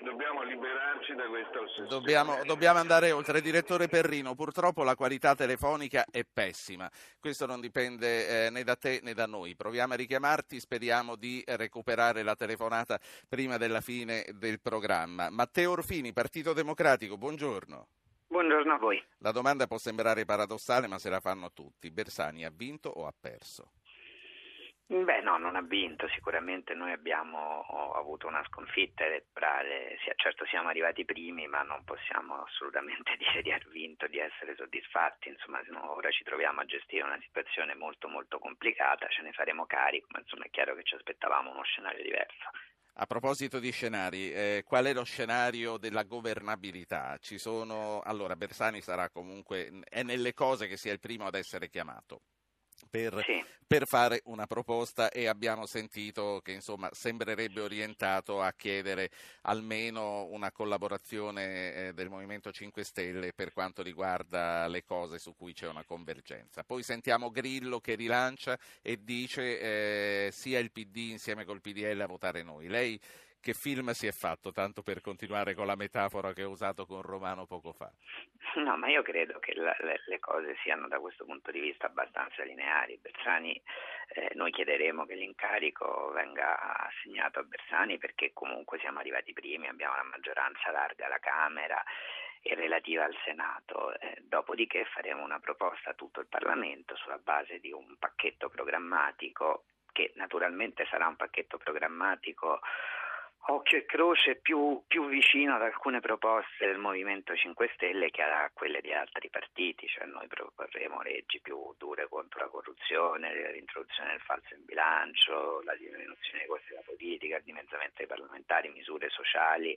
Dobbiamo liberarci da questa ossessione. Dobbiamo, dobbiamo andare oltre. Direttore Perrino, purtroppo la qualità telefonica è pessima. Questo non dipende eh, né da te né da noi. Proviamo a richiamarti, speriamo di recuperare la telefonata prima della fine del programma. Matteo Orfini, Partito Democratico, buongiorno. Buongiorno a voi. La domanda può sembrare paradossale, ma se la fanno tutti. Bersani ha vinto o ha perso? Beh no, non ha vinto, sicuramente noi abbiamo avuto una sconfitta elettorale, certo siamo arrivati primi ma non possiamo assolutamente dire di aver vinto, di essere soddisfatti, insomma ora ci troviamo a gestire una situazione molto molto complicata, ce ne faremo carico, ma insomma è chiaro che ci aspettavamo uno scenario diverso. A proposito di scenari, eh, qual è lo scenario della governabilità? Ci sono, allora Bersani sarà comunque, è nelle cose che sia il primo ad essere chiamato. Per, sì. per fare una proposta, e abbiamo sentito che insomma sembrerebbe orientato a chiedere almeno una collaborazione eh, del Movimento cinque Stelle per quanto riguarda le cose su cui c'è una convergenza. Poi sentiamo Grillo che rilancia e dice eh, sia il P D insieme col P D L a votare noi. Lei che film si è fatto, tanto per continuare con la metafora che ho usato con Romano poco fa? No, ma io credo che la, le, le cose siano da questo punto di vista abbastanza lineari. Bersani, eh, noi chiederemo che l'incarico venga assegnato a Bersani perché comunque siamo arrivati primi, abbiamo una maggioranza larga alla Camera e relativa al Senato, eh, dopodiché faremo una proposta a tutto il Parlamento sulla base di un pacchetto programmatico che naturalmente sarà un pacchetto programmatico occhio e croce più, più vicino ad alcune proposte del Movimento cinque Stelle che a quelle di altri partiti, cioè noi proporremo leggi più dure contro la corruzione, l'introduzione del falso in bilancio, la diminuzione dei costi della politica, il dimezzamento dei parlamentari, misure sociali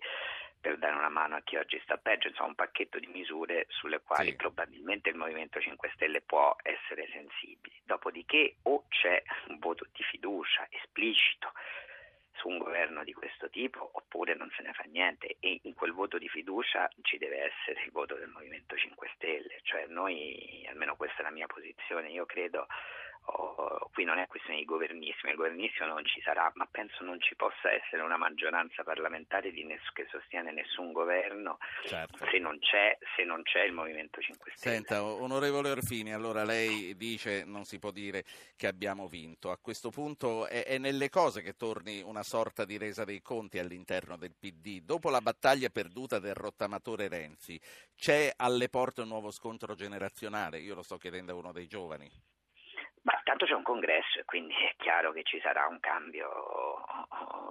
per dare una mano a chi oggi sta peggio, insomma un pacchetto di misure sulle quali sì. probabilmente il Movimento cinque Stelle può essere sensibile. Dopodiché o c'è un voto di fiducia esplicito su un governo di questo tipo oppure non se ne fa niente, e in quel voto di fiducia ci deve essere il voto del Movimento cinque Stelle, cioè noi, almeno questa è la mia posizione, io credo oh, qui non è questione di governissimo, il governissimo non ci sarà, ma penso non ci possa essere una maggioranza parlamentare di ness- che sostiene nessun governo certo. se non c'è se non c'è il Movimento cinque Stelle. Senta, onorevole Orfini, allora lei dice non si può dire che abbiamo vinto, a questo punto è, è nelle cose che torni una sorta di resa dei conti all'interno del P D. Dopo la battaglia perduta del rottamatore Renzi, c'è alle porte un nuovo scontro generazionale? Io lo sto chiedendo a uno dei giovani. Ma tanto c'è un congresso e quindi è chiaro che ci sarà un cambio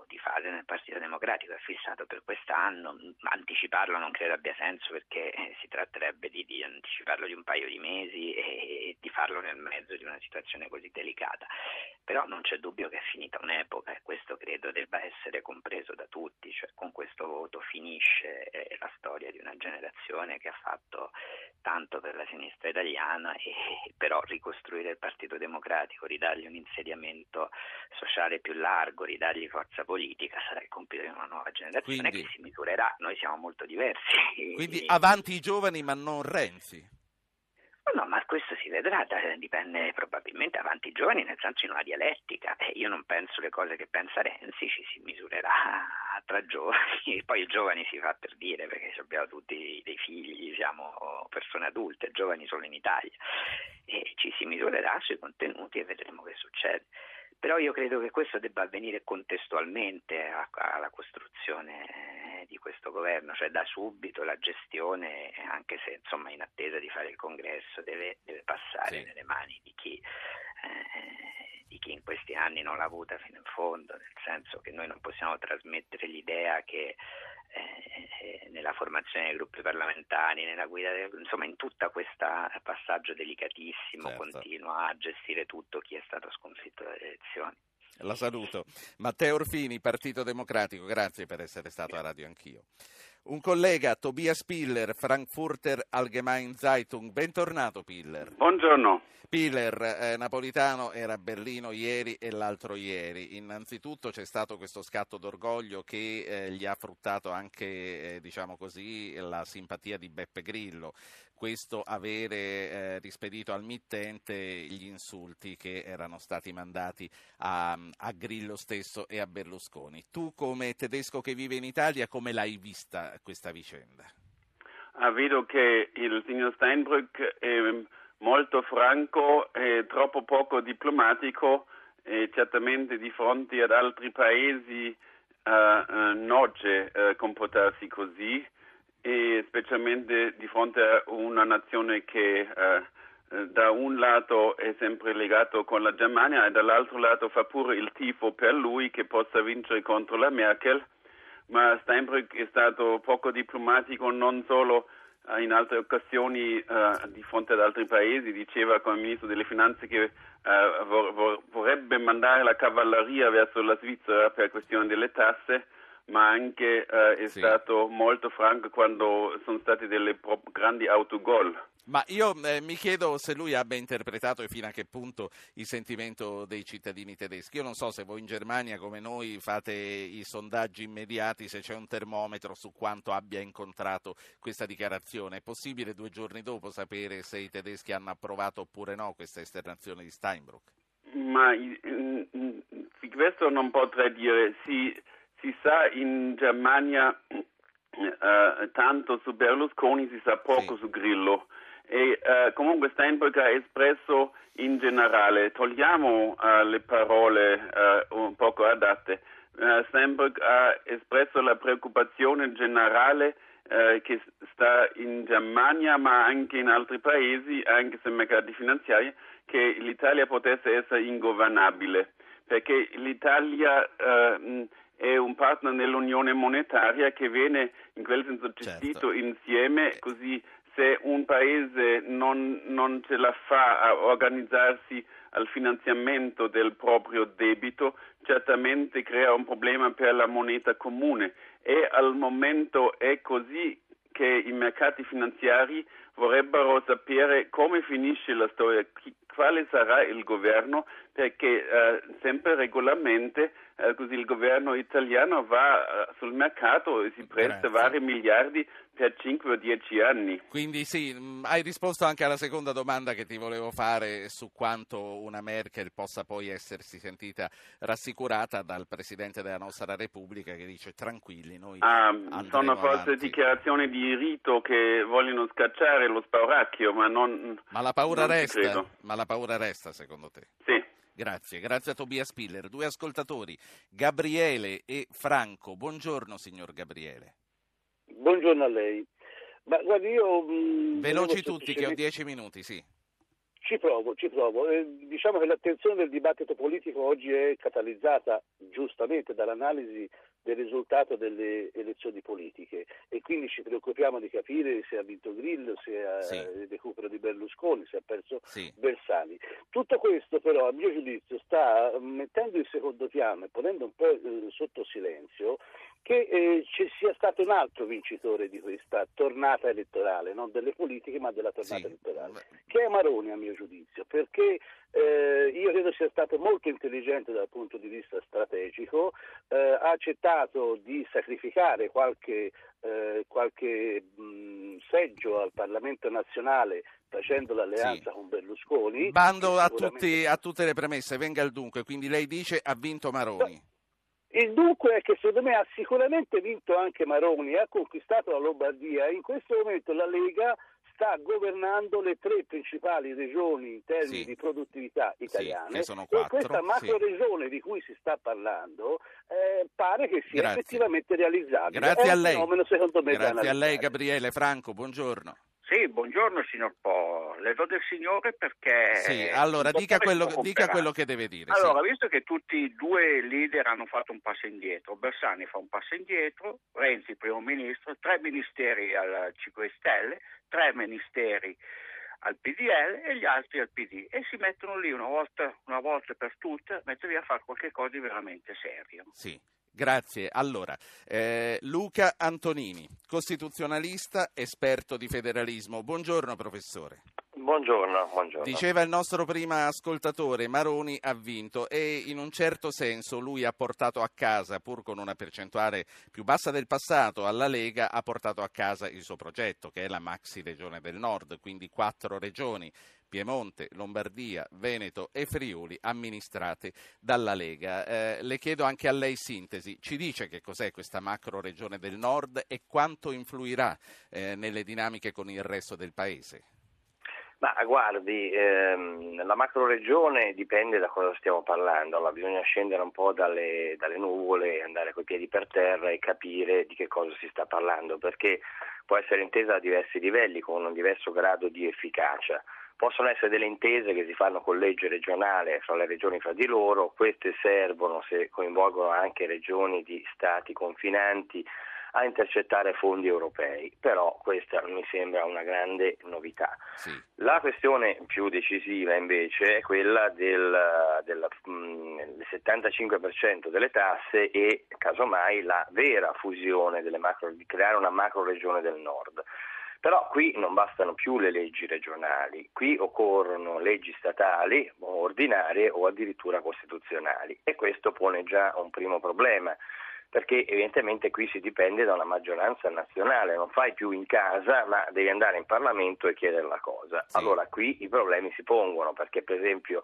di fase nel Partito Democratico, è fissato per quest'anno, anticiparlo non credo abbia senso perché si tratterebbe di, di anticiparlo di un paio di mesi e di farlo nel mezzo di una situazione così delicata. però non c'è dubbio che è finita un'epoca, e questo credo debba essere compreso da tutti, cioè con questo voto finisce eh, la storia di una generazione che ha fatto tanto per la sinistra italiana, e però ricostruire il Partito Democratico, ridargli un insediamento sociale più largo, ridargli forza politica, sarà il compito di una nuova generazione, quindi, che si misurerà, noi siamo molto diversi. Quindi avanti i giovani ma non Renzi. No, ma questo si vedrà, dipende probabilmente avanti i giovani, nel senso in una dialettica. Eh, io non penso le cose che pensa Renzi, ci si misurerà tra giovani, poi i giovani si fa per dire, perché abbiamo tutti dei figli, siamo persone adulte, giovani solo in Italia, e ci si misurerà sui contenuti e vedremo che succede. Però io credo che questo debba avvenire contestualmente alla costruzione di questo governo, cioè da subito la gestione, anche se insomma in attesa di fare il congresso, deve, deve passare sì. nelle mani di chi, eh, di chi in questi anni non l'ha avuta fino in fondo, nel senso che noi non possiamo trasmettere l'idea che eh, nella formazione dei gruppi parlamentari, nella guida, del, insomma in tutta questa passaggio delicatissimo, certo. continua a gestire tutto chi è stato sconfitto dalle elezioni. La saluto. Matteo Orfini, Partito Democratico, grazie per essere stato a Radio Anch'io. Un collega, Tobias Piller, Frankfurter Allgemeine Zeitung. Bentornato Piller. Buongiorno. Piller, eh, Napolitano era a Berlino ieri e l'altro ieri. Innanzitutto c'è stato questo scatto d'orgoglio che eh, gli ha fruttato anche, eh, diciamo così, la simpatia di Beppe Grillo. Questo avere eh, rispedito al mittente gli insulti che erano stati mandati a, a Grillo stesso e a Berlusconi. Tu come tedesco che vive in Italia, come l'hai vista questa vicenda? Ah, vedo che il signor Steinbrück è molto franco e troppo poco diplomatico, e certamente di fronte ad altri paesi eh, noce eh, comportarsi così, e specialmente di fronte a una nazione che eh, da un lato è sempre legato con la Germania e dall'altro lato fa pure il tifo per lui che possa vincere contro la Merkel. Ma Steinbrück è stato poco diplomatico, non solo in altre occasioni uh, di fronte ad altri paesi, diceva come ministro delle finanze che uh, vor- vor- vorrebbe mandare la cavalleria verso la Svizzera per questione delle tasse, ma anche uh, è sì. stato molto franco quando sono stati delle pro- grandi autogol. Ma io eh, mi chiedo se lui abbia interpretato e fino a che punto il sentimento dei cittadini tedeschi. Io non so se voi in Germania come noi fate i sondaggi immediati, se c'è un termometro su quanto abbia incontrato questa dichiarazione. È possibile due giorni dopo sapere se i tedeschi hanno approvato oppure no questa esternazione di Steinbrück? Ma eh, questo non potrei dire. Si, si sa in Germania eh, tanto su Berlusconi, si sa poco sì. su Grillo. E uh, comunque Steinbrück ha espresso in generale, togliamo uh, le parole uh, un poco adatte, uh, Steinbrück ha espresso la preoccupazione generale uh, che sta in Germania ma anche in altri paesi, anche se mercati finanziari, che l'Italia potesse essere ingovernabile, perché l'Italia uh, è un partner nell'unione monetaria che viene in quel senso gestito certo. insieme, così se un paese non, non ce la fa a organizzarsi al finanziamento del proprio debito, certamente crea un problema per la moneta comune, e al momento è così che i mercati finanziari vorrebbero sapere come finisce la storia, chi, quale sarà il governo, perché eh, sempre regolarmente eh, così il governo italiano va eh, sul mercato e si presta Grazie. vari miliardi per cinque o dieci anni. Quindi sì, mh, hai risposto anche alla seconda domanda che ti volevo fare su quanto una Merkel possa poi essersi sentita rassicurata dal Presidente della nostra Repubblica che dice tranquilli, noi ah, andremo sono forse avanti. Dichiarazioni di rito che vogliono scacciare lo spauracchio, ma non ma la paura resta, ma la paura resta secondo te? Sì. Grazie, grazie a Tobias Piller. Due ascoltatori, Gabriele e Franco. Buongiorno signor Gabriele. Buongiorno a lei. Ma guardi, io mh, veloci tutti semplicemente... che ho dieci minuti, sì. Ci provo, ci provo. Eh, diciamo che l'attenzione del dibattito politico oggi è catalizzata giustamente dall'analisi del risultato delle elezioni politiche, e quindi ci preoccupiamo di capire se ha vinto Grillo, se ha sì. il recupero di Berlusconi, se ha perso sì. Bersani. Tutto questo però, a mio giudizio, sta mettendo in secondo piano e ponendo un po' eh, sotto silenzio che eh, ci sia stato un altro vincitore di questa tornata elettorale, non delle politiche ma della tornata sì. elettorale, che è Maroni, a mio giudizio, perché eh, io credo sia stato molto intelligente dal punto di vista strategico, eh, ha accettato di sacrificare qualche, eh, qualche mh, seggio al Parlamento nazionale facendo l'alleanza sì. con Berlusconi. Bando a, sicuramente... tutti, a tutte le premesse, venga al dunque, quindi lei dice ha vinto Maroni. No. Il dunque è che secondo me ha sicuramente vinto anche Maroni, ha conquistato la Lombardia. In questo momento la Lega sta governando le tre principali regioni in termini sì. di produttività italiane, sì, sono quattro, e questa macro sì. regione di cui si sta parlando eh, pare che sia Grazie. effettivamente realizzabile. Grazie a lei. Fenomeno, secondo me, Grazie a lei Gabriele. Franco, buongiorno. Sì, buongiorno signor Po, le do del signore perché... Sì, allora dica quello, dica quello che deve dire. Allora, sì. visto che tutti e due i leader hanno fatto un passo indietro, Bersani fa un passo indietro, Renzi primo ministro, tre ministeri al cinque Stelle, tre ministeri al P D L e gli altri al P D, e si mettono lì una volta, una volta per tutte, metterli a fare qualche cosa di veramente serio. Sì. Grazie. Allora, eh, Luca Antonini, costituzionalista, esperto di federalismo. Buongiorno, professore. Buongiorno, buongiorno. Diceva il nostro prima ascoltatore, Maroni ha vinto e in un certo senso lui ha portato a casa, pur con una percentuale più bassa del passato, alla Lega ha portato a casa il suo progetto, che è la maxi regione del nord, quindi quattro regioni. Piemonte, Lombardia, Veneto e Friuli amministrate dalla Lega. Eh, le chiedo anche a lei sintesi, ci dice che cos'è questa macro regione del nord e quanto influirà eh, nelle dinamiche con il resto del paese? Ma guardi, ehm, la macro regione dipende da cosa stiamo parlando, allora, bisogna scendere un po' dalle, dalle nuvole, andare coi piedi per terra e capire di che cosa si sta parlando, perché può essere intesa a diversi livelli con un diverso grado di efficacia. Possono essere delle intese che si fanno con legge regionale fra le regioni fra di loro, queste servono, se coinvolgono anche regioni di stati confinanti, a intercettare fondi europei, però questa mi sembra una grande novità. Sì. La questione più decisiva invece è quella del, del mh, settantacinque per cento delle tasse e casomai la vera fusione delle macro, di creare una macro regione del nord. Però qui non bastano più le leggi regionali, qui occorrono leggi statali, ordinarie o addirittura costituzionali, e questo pone già un primo problema, perché evidentemente qui si dipende da una maggioranza nazionale, non fai più in casa ma devi andare in Parlamento e chiedere la cosa. Sì. Allora qui i problemi si pongono, perché per esempio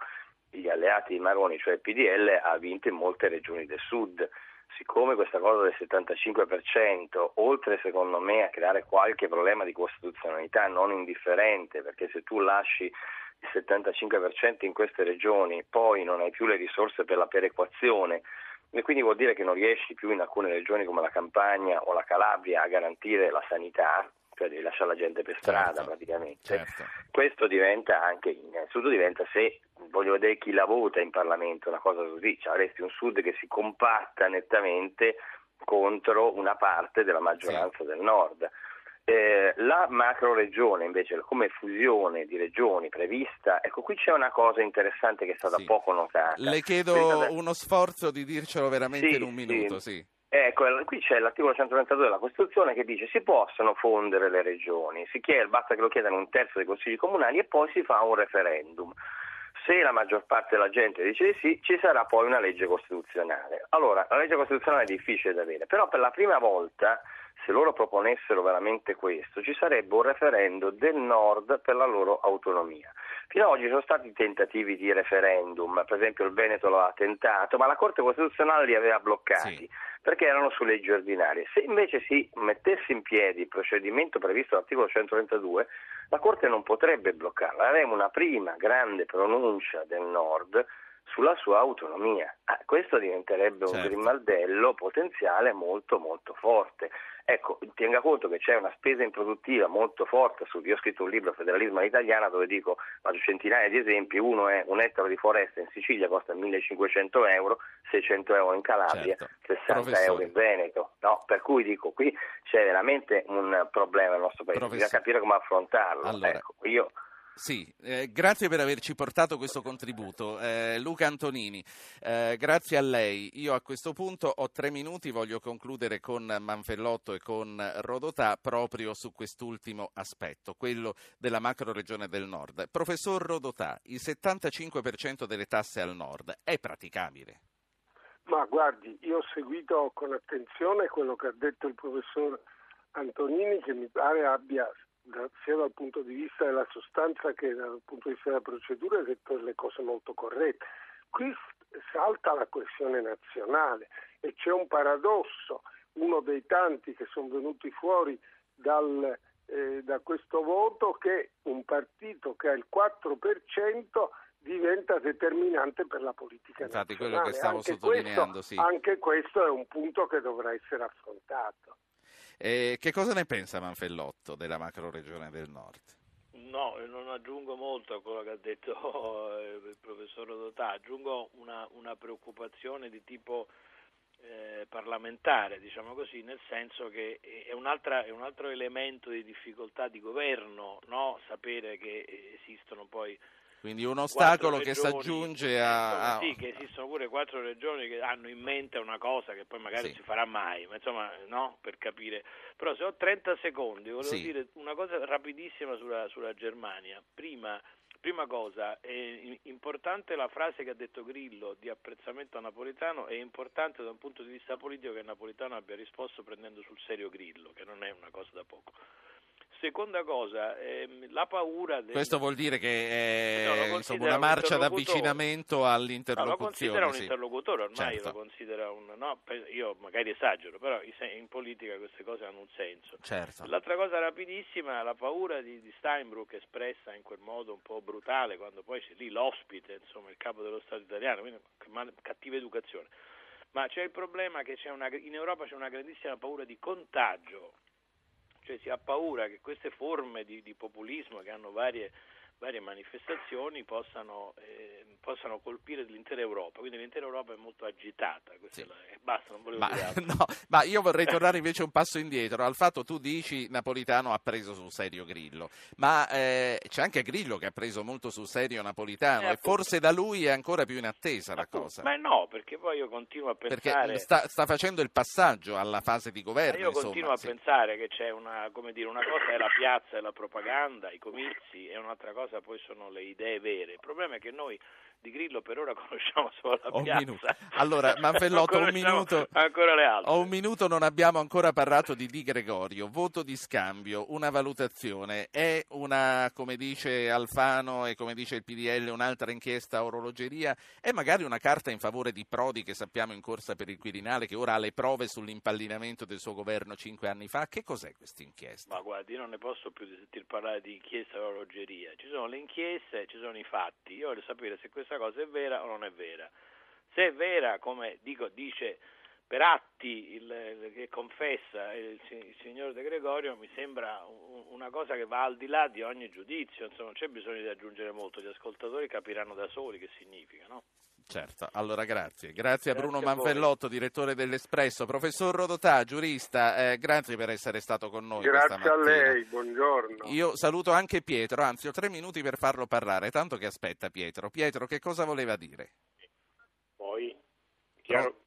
gli alleati di Maroni, cioè il P D L, ha vinto in molte regioni del sud. Siccome questa cosa del settantacinque per cento, oltre secondo me a creare qualche problema di costituzionalità non indifferente, perché se tu lasci il settantacinque per cento in queste regioni poi non hai più le risorse per la perequazione, e quindi vuol dire che non riesci più in alcune regioni come la Campania o la Calabria a garantire la sanità, cioè devi lasciare la gente per strada, certo, praticamente. Certo. Questo diventa anche, innanzitutto diventa, se voglio vedere chi la vota in Parlamento, una cosa così, cioè avresti un Sud che si compatta nettamente contro una parte della maggioranza, sì, del Nord. Eh, la macro regione invece come fusione di regioni prevista, ecco qui c'è una cosa interessante che è stata, sì, poco notata. Le chiedo Pensate... uno sforzo di dircelo veramente, sì, in un minuto, sì. sì. Ecco, qui c'è l'articolo centotrentadue della Costituzione che dice si possono fondere le regioni, si chiede, basta che lo chiedano un terzo dei consigli comunali e poi si fa un referendum. Se la maggior parte della gente dice di sì, ci sarà poi una legge costituzionale. Allora, la legge costituzionale è difficile da avere, però per la prima volta, se loro proponessero veramente questo, ci sarebbe un referendum del Nord per la loro autonomia. Fino ad oggi ci sono stati tentativi di referendum, per esempio il Veneto lo ha tentato, ma la Corte Costituzionale li aveva bloccati, sì, perché erano su leggi ordinarie. Se invece si mettesse in piedi il procedimento previsto dall'articolo centotrentadue, la Corte non potrebbe bloccarla. Avremo una prima grande pronuncia del Nord sulla sua autonomia. Ah, questo diventerebbe un certo grimaldello potenziale molto molto forte. Ecco, tenga conto che c'è una spesa improduttiva molto forte. Su, io ho scritto un libro, Federalismo all'italiana, dove dico, faccio centinaia di esempi. Uno è un ettaro di foresta in Sicilia costa millecinquecento euro, seicento euro in Calabria, certo, sessanta euro in Veneto, no? Per cui dico, qui c'è veramente un problema nel nostro paese, bisogna capire come affrontarlo. Allora, ecco, io... Sì, eh, grazie per averci portato questo contributo. Eh, Luca Antonini, eh, grazie a lei. Io a questo punto ho tre minuti, voglio concludere con Manfellotto e con Rodotà proprio su quest'ultimo aspetto, quello della macro regione del Nord. Professor Rodotà, il settantacinque per cento delle tasse al Nord è praticabile? Ma guardi, io ho seguito con attenzione quello che ha detto il professor Antonini, che mi pare abbia, sia dal punto di vista della sostanza che dal punto di vista della procedura, ha detto le cose molto corrette. Qui salta la questione nazionale e c'è un paradosso, uno dei tanti che sono venuti fuori dal, eh, da questo voto, che un partito che ha il quattro per cento diventa determinante per la politica nazionale. Infatti quello che stavo anche sottolineando, questo, sì. Anche questo è un punto che dovrà essere affrontato. E che cosa ne pensa Manfellotto della macro regione del Nord? No, non aggiungo molto a quello che ha detto il professor Rodotà, aggiungo una, una preoccupazione di tipo eh, parlamentare, diciamo così, nel senso che è, un'altra, è un altro elemento di difficoltà di governo, no? Sapere che esistono poi... Quindi un ostacolo che si aggiunge a... Sì, che esistono pure quattro regioni che hanno in mente una cosa che poi magari sì. si farà mai, ma insomma, no, per capire. Però se ho trenta secondi, volevo sì. dire una cosa rapidissima sulla, sulla Germania. Prima, prima cosa, è importante la frase che ha detto Grillo di apprezzamento a Napolitano, è importante da un punto di vista politico che Napolitano abbia risposto prendendo sul serio Grillo, che non è una cosa da poco. Seconda cosa, ehm, la paura... Del... Questo vuol dire che è no, insomma, una marcia un d'avvicinamento all'interlocuzione. No, lo considera un sì. interlocutore, ormai certo. lo considera un... No, io magari esagero, però in politica queste cose hanno un senso. Certo. L'altra cosa rapidissima, la paura di, di Steinbrück espressa in quel modo un po' brutale, quando poi c'è lì l'ospite, insomma, il capo dello Stato italiano, quindi cattiva educazione. Ma c'è il problema che c'è una... in Europa c'è una grandissima paura di contagio. Cioè si ha paura che queste forme di, di populismo che hanno varie, varie manifestazioni possano, eh, possano colpire l'intera Europa, quindi l'intera Europa è molto agitata. Sì. La, basta, non volevo ma, dire no, ma io vorrei tornare invece un passo indietro al fatto, tu dici Napolitano ha preso sul serio Grillo, ma eh, c'è anche Grillo che ha preso molto sul serio Napolitano, eh, e forse da lui è ancora più in attesa la appunto. cosa. Ma no, perché poi io continuo a pensare... Perché sta, sta facendo il passaggio alla fase di governo. Io insomma, continuo a sì. pensare che c'è una, come dire, una cosa è la piazza e la propaganda, i comizi, e un'altra cosa poi sono le idee vere. Il problema è che noi di Grillo per ora conosciamo solo la piazza. Minuto. Allora, Manfellotto, un minuto. Ancora le altre. Ho un minuto, non abbiamo ancora parlato di Di Gregorio. Voto di scambio, una valutazione. È una, come dice Alfano e come dice il P D L, un'altra inchiesta a orologeria? È magari una carta in favore di Prodi, che sappiamo in corsa per il Quirinale, che ora ha le prove sull'impallinamento del suo governo cinque anni fa? Che cos'è questa inchiesta? Ma guardi, io non ne posso più di sentir parlare di inchiesta a orologeria. Ci sono le inchieste, ci sono i fatti. Io voglio sapere se questo questa cosa è vera o non è vera. Se è vera, come dico, dice Peratti, il, il, che confessa il, il signor De Gregorio, mi sembra un, una cosa che va al di là di ogni giudizio, insomma non c'è bisogno di aggiungere molto, gli ascoltatori capiranno da soli che significa, no? Certo, allora grazie. Grazie a Bruno grazie a Manfellotto, direttore dell'Espresso. Professor Rodotà, giurista, eh, grazie per essere stato con noi grazie questa mattina. Grazie a lei, buongiorno. Io saluto anche Pietro, anzi ho tre minuti per farlo parlare, tanto che aspetta Pietro. Pietro, che cosa voleva dire? Poi, chiaro... Pro...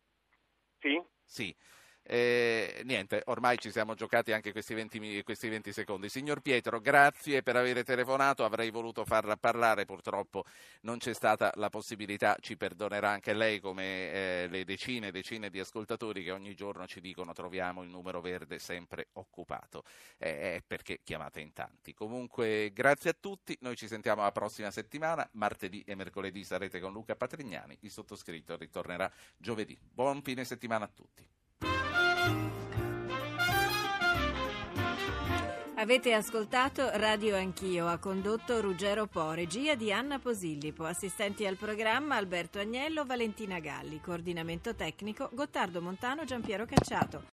Sì? Sì. Eh, niente, ormai ci siamo giocati anche questi venti, questi venti secondi. Signor Pietro, grazie per aver telefonato, avrei voluto farla parlare, purtroppo non c'è stata la possibilità, ci perdonerà anche lei come eh, le decine e decine di ascoltatori che ogni giorno ci dicono troviamo il numero verde sempre occupato, eh, perché chiamate in tanti. Comunque grazie a tutti, noi ci sentiamo la prossima settimana, martedì e mercoledì sarete con Luca Patrignani, il sottoscritto ritornerà giovedì. Buon fine settimana a tutti. Avete ascoltato Radio Anch'io, ha condotto Ruggero Po, regia di Anna Posillipo, assistenti al programma Alberto Agnello, Valentina Galli, coordinamento tecnico Gottardo Montano, Giampiero Cacciato.